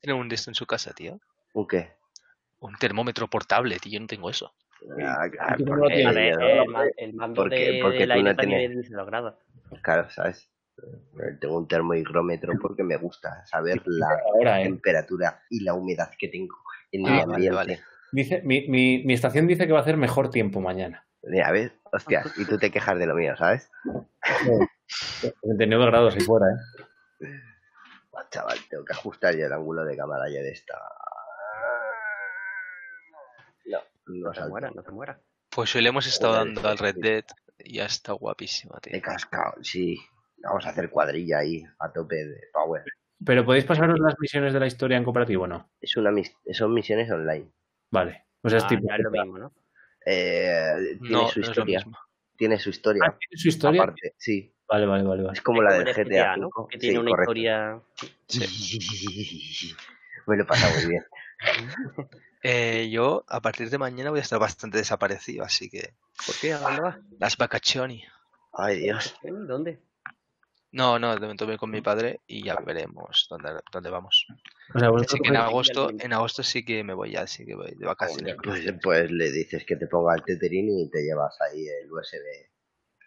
tiene un esto en su casa, tío. ¿Un qué? Un termómetro portable, tío. Yo no tengo eso. Claro, el mando de la aire también se lo graba. Claro, ¿sabes? Tengo un termohigrómetro porque me gusta saber la temperatura y la humedad que tengo en mi ambiente. Vale. Dice, mi estación dice que va a hacer mejor tiempo mañana. A ver, hostias, y tú te quejas de lo mío, ¿sabes? 39 grados ahí fuera, ¿eh? Oh, chaval, tengo que ajustar ya el ángulo de cámara ya de esta. No te mueras. Pues hoy le hemos estado dando al Red Dead y ya está guapísima, tío. He cascado, sí. Vamos a hacer cuadrilla ahí, a tope de power. ¿Pero podéis pasaros las misiones de la historia en cooperativo o no? Son misiones online. Vale. O sea, es tipo... Ya es lo mismo, ¿no? Tiene su historia. Ah, ¿tiene su historia? Aparte, sí. Vale. Es como la del GTA, ¿no? Que tiene una historia... Sí. Me lo he pasado muy bien. Yo, a partir de mañana, voy a estar bastante desaparecido, así que... ¿Por qué? ¿A dónde vas? Las vacaciones. Ay, Dios. ¿Dónde? No, de momento voy con mi padre y ya veremos dónde vamos. O sea, así que en agosto sí que me voy ya, así que voy de vacaciones. Pues le dices que te ponga el Tetherin y te llevas ahí el USB.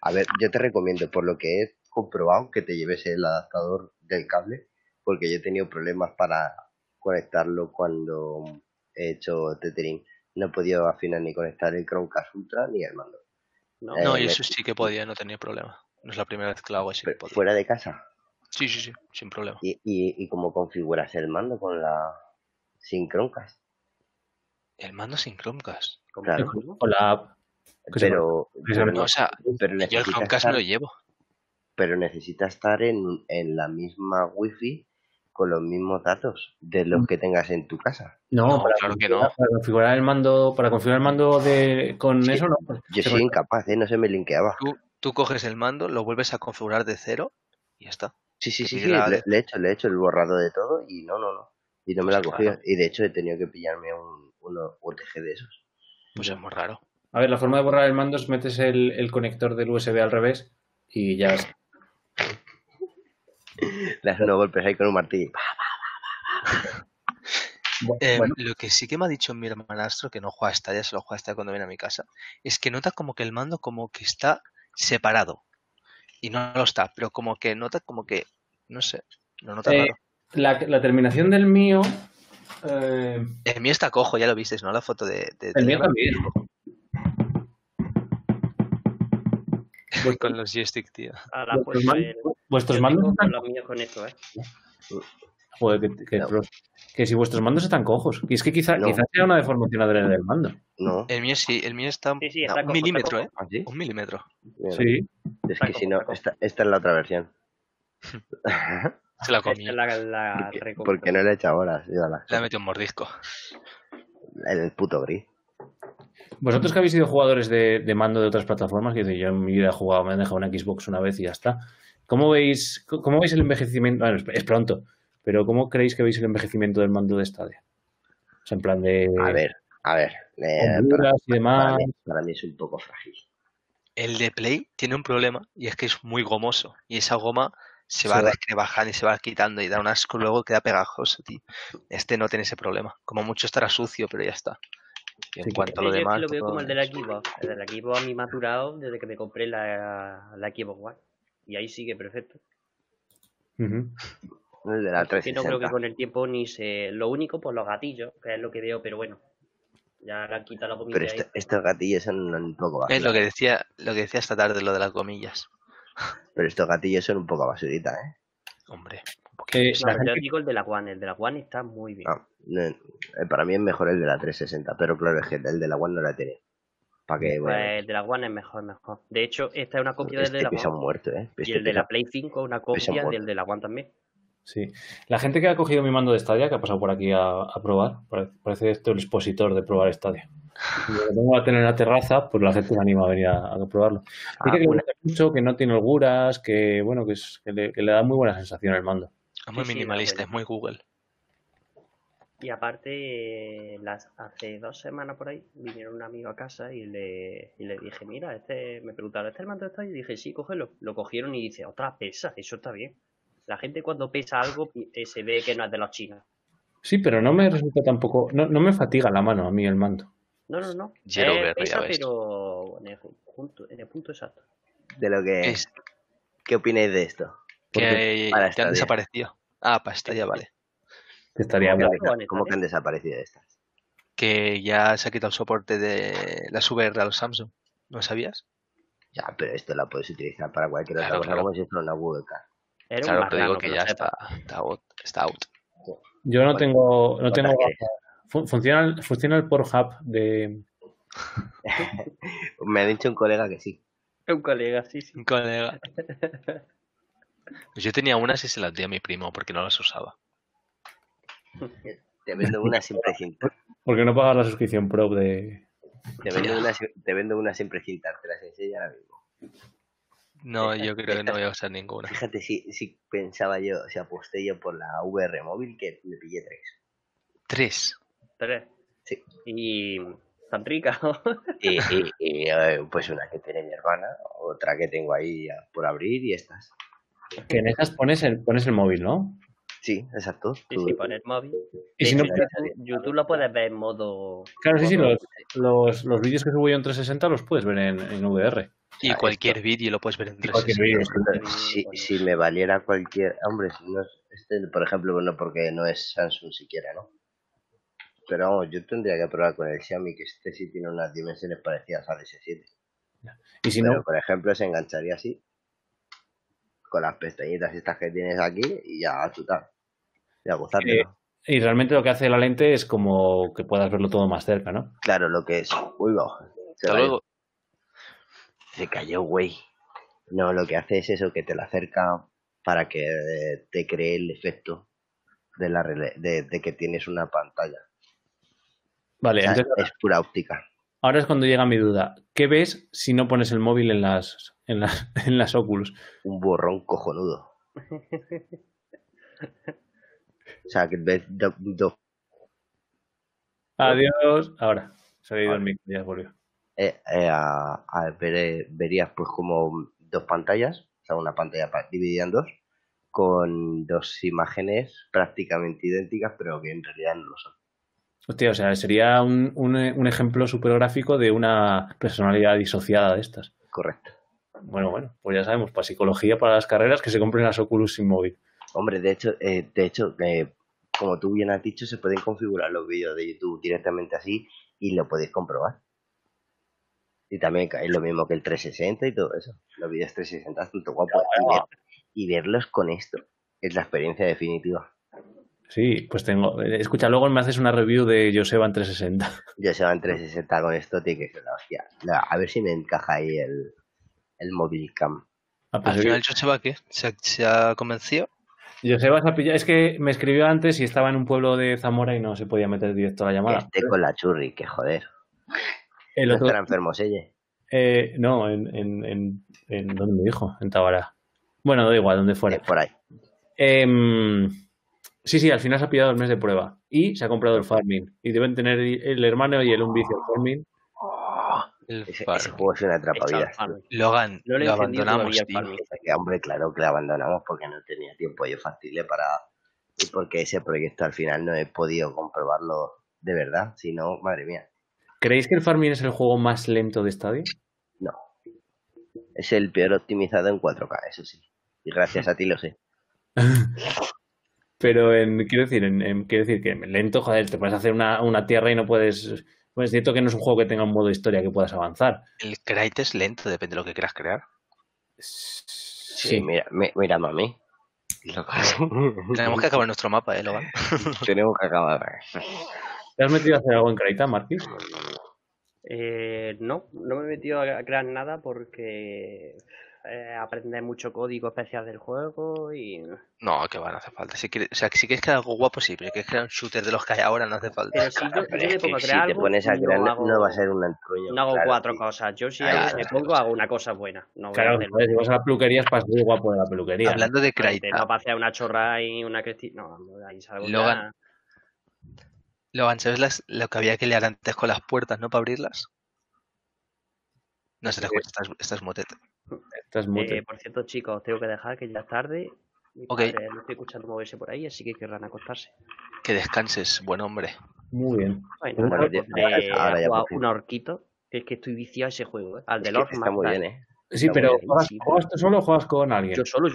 A ver, yo te recomiendo, por lo que he comprobado, que te lleves el adaptador del cable, porque yo he tenido problemas para conectarlo cuando he hecho Tetherin. No he podido al final ni conectar el Chromecast Ultra ni el mando. No, y eso sí que podía, no tenía problema. No es la primera vez que lo hago así. ¿Fuera de casa? Sí, sin problema. ¿Y cómo configuras el mando sin Chromecast? ¿El mando sin Chromecast? Claro. O la app. Pero yo el Chromecast no lo llevo. Pero necesita estar en la misma wifi con los mismos datos de los que tengas en tu casa. No, claro que no. Para configurar el mando eso no. Yo soy incapaz, no se me linkeaba. Tú coges el mando, lo vuelves a configurar de cero y ya está. Sí. Le he hecho el borrado de todo y no. Y no me lo ha cogido. Y de hecho he tenido que pillarme un OTG de esos. Pues es muy raro. A ver, la forma de borrar el mando es metes el conector del USB al revés y ya está. Le haces unos golpes ahí con un martillo. Bueno. Lo que sí que me ha dicho mi hermanastro, que no juega hasta ya, se lo juega hasta cuando viene a mi casa, es que nota como que el mando como que está... separado y no lo está, pero como que nota como que no sé, lo nota raro. La terminación del mío el mío está cojo, ya lo visteis, ¿no? La foto de el mío también. Voy con los joystick, tío. Vuestros mandos están... Los míos con esto, joder, que si vuestros mandos están cojos. Y es que quizás sea una deformación adrede del mando. No. El mío sí, está, sí, está un cojo, milímetro, está ¿eh? ¿Sí? Un milímetro. Sí. Es que si no, esta es la otra versión. Se la comí. Porque no le he hecho ahora. Le he metido un mordisco. El puto gris. Vosotros que habéis sido jugadores de mando de otras plataformas, que yo en mi vida he jugado, me han dejado una Xbox una vez y ya está. ¿Cómo veis el envejecimiento? Bueno, es pronto. Pero ¿cómo creéis que veis el envejecimiento del mando de Stadia? O sea, en plan de... A ver. Para mí es un poco frágil. El de Play tiene un problema y es que es muy gomoso. Y esa goma se va resquebajando y se va quitando y da un asco, luego queda pegajoso, tío. Este no tiene ese problema. Como mucho estará sucio, pero ya está. Y en cuanto a lo demás... Yo lo veo como el del Xbox. El del Xbox a mí me ha durado desde que me compré la Xbox One. Y ahí sigue perfecto. El de la 360. Que no creo que con el tiempo ni se... Lo único, pues los gatillos, que es lo que veo, pero bueno. Ya le han quitado la comida. Pero estos gatillos son un poco basura. Es lo que decía esta tarde, lo de las comillas. Pero estos gatillos son un poco basurita, ¿eh? Hombre. Yo digo el de la One. El de la One está muy bien. Para mí es mejor el de la 360, pero claro, es que el de la One no la tiene. ¿Para qué? Bueno, pues el de la One es mejor. De hecho, esta es una copia del de la One. Y el de la Play 5 es una copia del de la One también. Sí. La gente que ha cogido mi mando de Stadia, que ha pasado por aquí a probar, parece esto el expositor de probar Stadia. Y lo tengo a tener en la terraza, pues la gente se anima a venir a probarlo. Dice que le gusta mucho, que no tiene holguras, que bueno, que le da muy buena sensación el mando. Es muy minimalista, es muy Google. Y aparte, hace 2 semanas por ahí, vinieron un amigo a casa y le dije, mira, me preguntaron, ¿este es el mando de Stadia? Y dije, sí, cógelo. Lo cogieron y dice, otra pesa, eso está bien. La gente cuando pesa algo se ve que no es de los chinos. Sí, pero no me resulta tampoco... No me fatiga la mano a mí el mando. No. Pesa, pero en el punto exacto. De lo que es. ¿Qué opináis de esto? Que han desaparecido. Ah, para Stadia, vale. Estaría muy bien. ¿Cómo que han desaparecido estas? Que ya se ha quitado el soporte de las VR a los Samsung. ¿No sabías? Ya, pero esto la puedes utilizar para cualquier otra cosa, como si fuera una webcam. Claro, te digo que ya está out. Yo no tengo ¿Funciona el Pornhub de...? Me ha dicho un colega que sí. Un colega, sí. Un colega. Yo tenía unas y se las di a mi primo porque no las usaba. Te vendo unas siempre cinta. Porque no pagas la suscripción pro de... Te vendo unas siempre cinta, te las enseño ahora mismo. No, yo creo que no voy a usar ninguna. Fíjate, si pensaba yo, si aposté yo por la VR móvil, que me pillé 3. ¿Tres? Sí. Y tan rica, ¿no? Y pues una que tiene mi hermana, otra que tengo ahí por abrir y estas. Que en estas pones el móvil, ¿no? Sí, exacto. Sí, pones el móvil. Y si no, YouTube lo puedes ver en modo... Claro, sí, los vídeos que subo yo en 360 los puedes ver en VR. Y cualquier vídeo lo puedes ver en 360. Si me valiera cualquier... Hombre, por ejemplo, bueno, porque no es Samsung siquiera, ¿no? Pero vamos, yo tendría que probar con el Xiaomi, que este sí tiene unas dimensiones parecidas al S7. Y si pero, no, por ejemplo, se engancharía así, con las pestañitas estas que tienes aquí, y ya a chutar. Y a gozarte, ¿no? Y realmente lo que hace la lente es como que puedas verlo todo más cerca, ¿no? Claro, lo que es... Uy, no, hasta luego. Se cayó, güey. No, lo que hace es eso, que te la acerca para que te cree el efecto de que tienes una pantalla. Vale, o sea, entonces, es pura óptica. Ahora es cuando llega mi duda. ¿Qué ves si no pones el móvil en las Oculus? Un borrón cojonudo. O sea, que ves dos. Adiós. Ahora. Se ha ido el micro, ya volvió. Verías pues como 2 pantallas, o sea, una pantalla dividida en 2, con 2 imágenes prácticamente idénticas, pero que en realidad no lo son. Hostia, o sea, sería un ejemplo súper gráfico de una personalidad disociada de estas. Correcto. Bueno, pues ya sabemos, para psicología, para las carreras, que se compren las Oculus sin móvil. Hombre, de hecho, como tú bien has dicho, se pueden configurar los vídeos de YouTube directamente así y lo podéis comprobar. Y también es lo mismo que el 360 y todo eso. Los vídeos 360 es tanto guapo. Y verlos con esto es la experiencia definitiva. Sí, pues tengo... Escucha, luego me haces una review de Joseba en 360. Joseba en 360 con esto tiene que ser la hostia. A ver si me encaja ahí el móvil cam. ¿Al final Joseba qué? ¿Se ha convencido? Joseba se ha pillado... Es que me escribió antes y estaba en un pueblo de Zamora y no se podía meter directo a la llamada. Este con la churri, que joder. ¿No estará enfermo, ella? No, en ¿dónde me dijo? En Tabará. Bueno, da igual, donde fuera. Por ahí. Sí, al final se ha pillado el mes de prueba. Y se ha comprado el Farming. Y deben tener el hermano y el un vicio el Farming. Ese juego es una atrapavidas. Logan, lo abandonamos, tío. Hombre, claro que lo abandonamos porque no tenía tiempo yo factible para... Y porque ese proyecto al final no he podido comprobarlo de verdad, si no, madre mía. ¿Creéis que el Farming es el juego más lento de Stadia? No. Es el peor optimizado en 4K, eso sí. Y gracias a ti lo sé. Pero quiero decir que lento, joder, te puedes hacer una tierra y no puedes... Bueno, es cierto que no es un juego que tenga un modo historia que puedas avanzar. El Crayta es lento, depende de lo que quieras crear. Sí, mira mami. Tenemos que acabar nuestro mapa, Logan. Tenemos que acabar. ¿Te has metido a hacer algo en Crayta, Marquis? No me he metido a crear nada porque aprender mucho código especial del juego y... No, que va, no hace falta. Si quieres crear algo guapo, sí, pero si quieres crear un shooter de los que hay ahora, no hace falta. Pero si te pones a crear, no va a ser un antruño. No hago cuatro cosas. Yo si me pongo, hago una cosa buena. No, claro, si vas a la peluquería es para ser guapo de la peluquería. Hablando de Crayta. No para hacer una chorra y una cristina. No, ahí salgo ya... Logan, ¿sabes lo que había que leer antes con las puertas, no? Para abrirlas. No se te escucha, estás mutete. Por cierto, chicos, tengo que dejar que ya es tarde. Okay. No estoy escuchando moverse por ahí, así que querrán acostarse. Que descanses, buen hombre. Muy bien. Bueno, ahora ya he un horquito. Es que estoy viciado a ese juego, al del Orfman. Está muy bien, Sí, pero ¿juegas tú solo o juegas con alguien? Yo solo,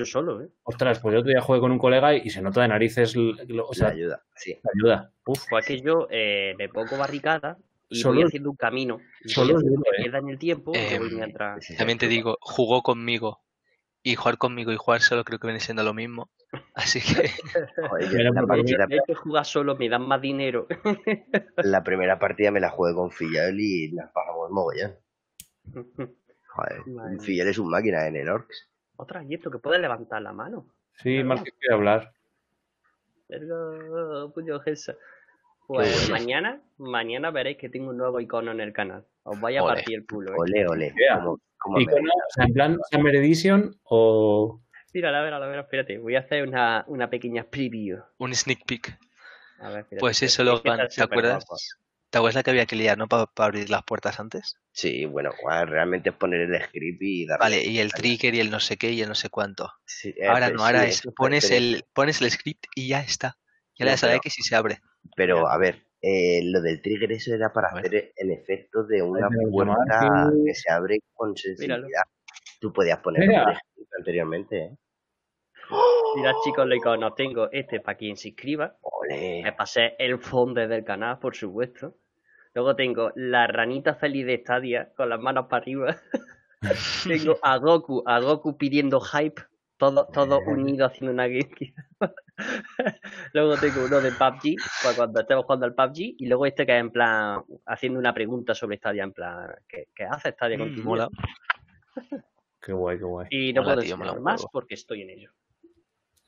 Ostras, pues yo otro día jugué con un colega y se nota de narices... ayuda, sí. Ayuda. Uf, pues es que yo me pongo barricada y voy haciendo un camino. Solo me pierda en el tiempo y voy mientras... También te digo, jugó conmigo. Y jugar conmigo y jugar solo creo que viene siendo lo mismo. Así que... Es que jugar solo me dan más dinero. La primera partida me la jugué con Fillol y las pagamos mogollón. Joder, Fillol es un máquina en el Orcs. Otra, y esto que puede levantar la mano. Sí, Marqués quiere hablar. Pero, puño, Gesa. Pues mañana veréis que tengo un nuevo icono en el canal. Os vaya a partir el culo. Ole. ¿Icono? ¿En plan Summer Edition o...? Mírala, a ver, espérate. Voy a hacer una pequeña preview. Un sneak peek. A ver, espérate. Pues eso, Logan, ¿te acuerdas? ¿Te acuerdas la que había que liar, no? Para abrir las puertas antes. Sí, bueno, realmente es poner el script y darle... Vale, y el trigger y el no sé qué y el no sé cuánto. Sí, ahora pones el script y ya está. Ya le das a X y se abre. Pero, a ver, lo del trigger eso era para hacer el efecto de una puerta que se abre con sensibilidad. Míralo. Tú podías poner anteriormente, Mira, chicos, los iconos tengo este para quien se inscriba. Olé. Me pasé el fondo del canal, por supuesto. Luego tengo la ranita feliz de Stadia con las manos para arriba. Tengo a Goku pidiendo hype. Todo unido haciendo una game. Luego tengo uno de PUBG, para cuando estemos jugando al PUBG. Y luego este que es en plan, haciendo una pregunta sobre Stadia, en plan, ¿qué hace Stadia con tu mola? Qué guay. Y no puedo decir más porque estoy en ello.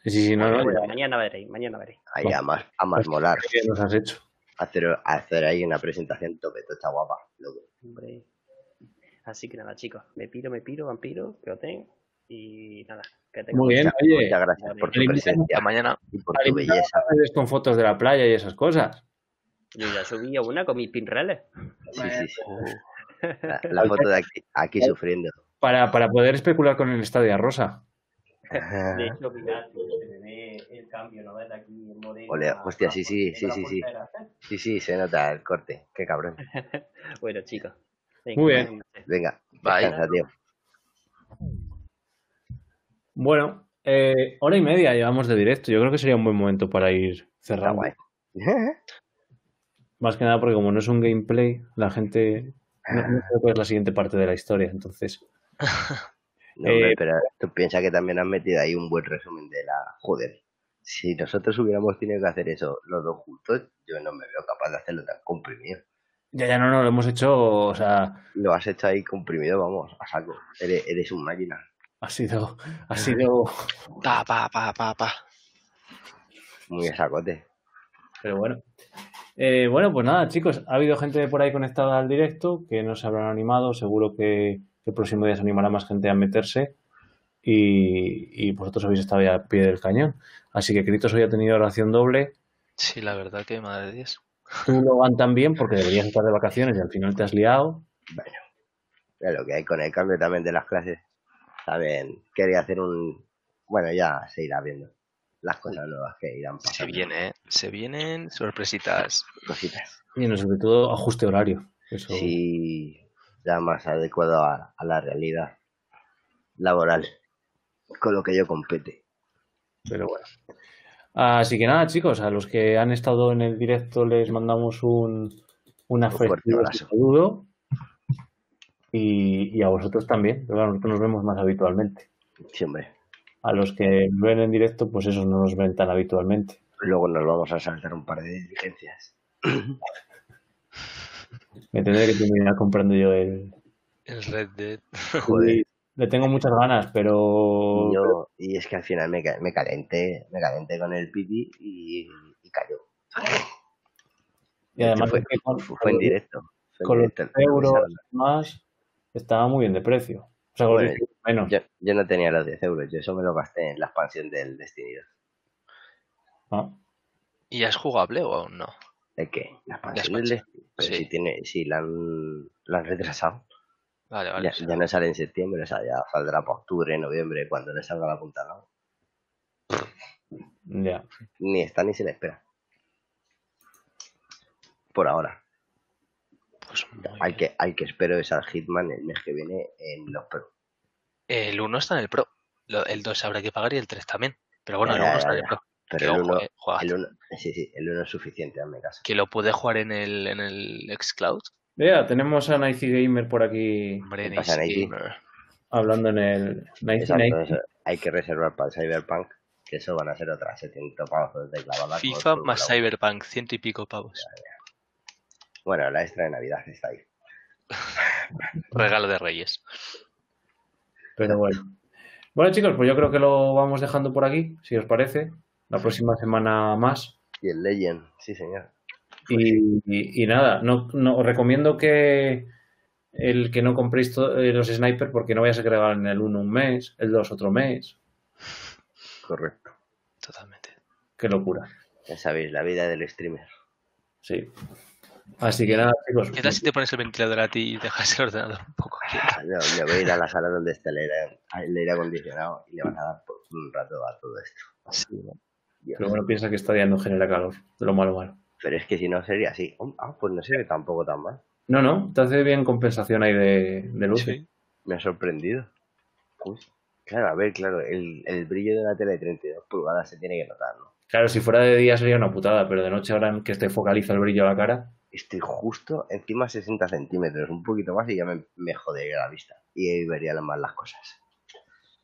Sí, no. Mañana veréis. Ahí a más molar. ¿Qué nos has hecho? Hacer ahí una presentación tope, todo está guapa. Hombre. Así que nada, chicos, me piro, vampiro, que lo tengo. Y nada. Muy bien, oye. Muchas gracias por tu presencia mañana y por tu belleza. Con fotos de la playa y esas cosas. Yo ya subí una con mis pinreles. Sí. La foto de aquí sufriendo. Para poder especular con el Stadia Rosa. De hecho, mirad, se ve el cambio, ¿no? De aquí en Moreno. Hostia, sí. Sí, se nota el corte. Qué cabrón. Bueno, chicos. Muy bien. Venga, descansa, tío. Bueno, hora y media llevamos de directo. Yo creo que sería un buen momento para ir cerrando. Más que nada porque como no es un gameplay, la gente no sé cuál es la siguiente parte de la historia, entonces... No, pero tú piensas que también has metido ahí un buen resumen de la... Joder, si nosotros hubiéramos tenido que hacer eso los dos juntos, yo no me veo capaz de hacerlo tan comprimido. Ya, no, lo hemos hecho, o sea... Lo has hecho ahí comprimido, vamos, a saco. Eres un máquina. Ha sido... Pa. Muy sacote. Pero bueno. Pues nada, chicos. Ha habido gente por ahí conectada al directo que no se habrán animado. Seguro que el próximo día se animará más gente a meterse. Y vosotros habéis estado ya al pie del cañón. Así que Kritos hoy ha tenido oración doble. Sí, la verdad que madre de Dios. Tú, Logan, también, porque deberías estar de vacaciones y al final te has liado. Bueno. de lo que hay con el cambio también de las clases. También quería hacer un... Bueno, ya se irá viendo las cosas nuevas que irán pasando. Se vienen sorpresitas. Cositas. Bueno, sobre todo ajuste horario. Eso... Sí, ya más adecuado a la realidad laboral con lo que yo compete. Pero bueno. Así que nada, chicos, a los que han estado en el directo les mandamos un fuerte saludo. Y a vosotros también, pero nosotros nos vemos más habitualmente. Siempre. A los que ven en directo, pues esos no nos ven tan habitualmente. Luego nos vamos a saltar un par de diligencias. Me tendré que terminar comprando yo el Red Dead. Joder. Le tengo muchas ganas, pero... Y es que al final me calenté con el Piti y cayó. Y además fue, es que fue en directo. Con los €10 más estaba muy bien de precio. O sea, bueno, menos. Yo no tenía los €10, yo eso me lo gasté en la expansión del Destiny 2. Ah. ¿Y es jugable o aún no? ¿El qué? ¿La expansión del Destiny? Pero sí. Sí, la han retrasado. Vale, ya, sí. Ya no sale en septiembre, o sea, ya saldrá para octubre, noviembre, cuando le salga la punta, ¿no? Ya. Ni está ni se le espera. Por ahora. Pues al que espero es al Hitman el mes que viene en los Pro. El 1 está en el Pro. El 2 habrá que pagar y el 3 también. Pero bueno, el 1 está en el Pro. Pero el 1 es suficiente, hazme caso. Que lo puede jugar en el Xcloud. Vea, tenemos a Nighty Gamer por aquí. Hombre, pasa, Nighty? Hablando en el Nighty. Hay que reservar para el Cyberpunk, que eso van a ser otras 70 pavos de clavada. FIFA más Cyberpunk, 100 y pico pavos. Ya. Bueno, la extra de Navidad está ahí. Regalo de Reyes. Pero bueno. Bueno, chicos, pues yo creo que lo vamos dejando por aquí, si os parece. La próxima semana más. Y el Legend, sí señor. Y nada, no os recomiendo que el que no compréis los Sniper, porque no vayas a crear en el 1 un mes, el 2 otro mes. Correcto. Totalmente. Qué locura. Ya sabéis, la vida del streamer. Sí. Así que nada, chicos. ¿Qué tal si te pones el ventilador a ti y dejas el ordenador un poco quieto? Yo voy a ir a la sala donde está el aire acondicionado y le van a dar por un rato a todo esto. Sí, ¿no? Pero bueno, piensa que Stadia no genera calor, lo malo. Pero es que si no sería así. Pues no sirve tampoco tan mal. No, te hace bien compensación ahí de luz. Sí. Me ha sorprendido. Uy. Claro, a ver, claro, el brillo de la tele de 32 pulgadas se tiene que notar, ¿no? Claro, si fuera de día sería una putada, pero de noche ahora en que te focaliza el brillo a la cara... Estoy justo encima 60 centímetros, un poquito más y ya me jodería la vista. Y ahí vería más las cosas.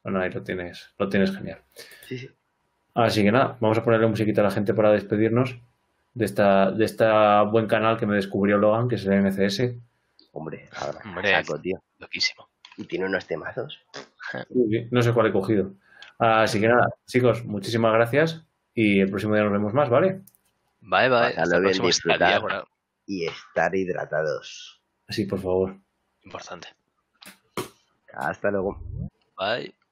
Bueno, ahí lo tienes genial. Sí. Así que nada, vamos a ponerle musiquita a la gente para despedirnos de esta buen canal que me descubrió Logan, que es el NCS. Hombre, saco, tío. Loquísimo. Y tiene unos temazos. No sé cuál he cogido. Así que nada, chicos, muchísimas gracias y el próximo día nos vemos más, ¿vale? Bye. Hasta bien, disfrutar. Y estar hidratados. Sí, por favor. Importante. Hasta luego. Bye.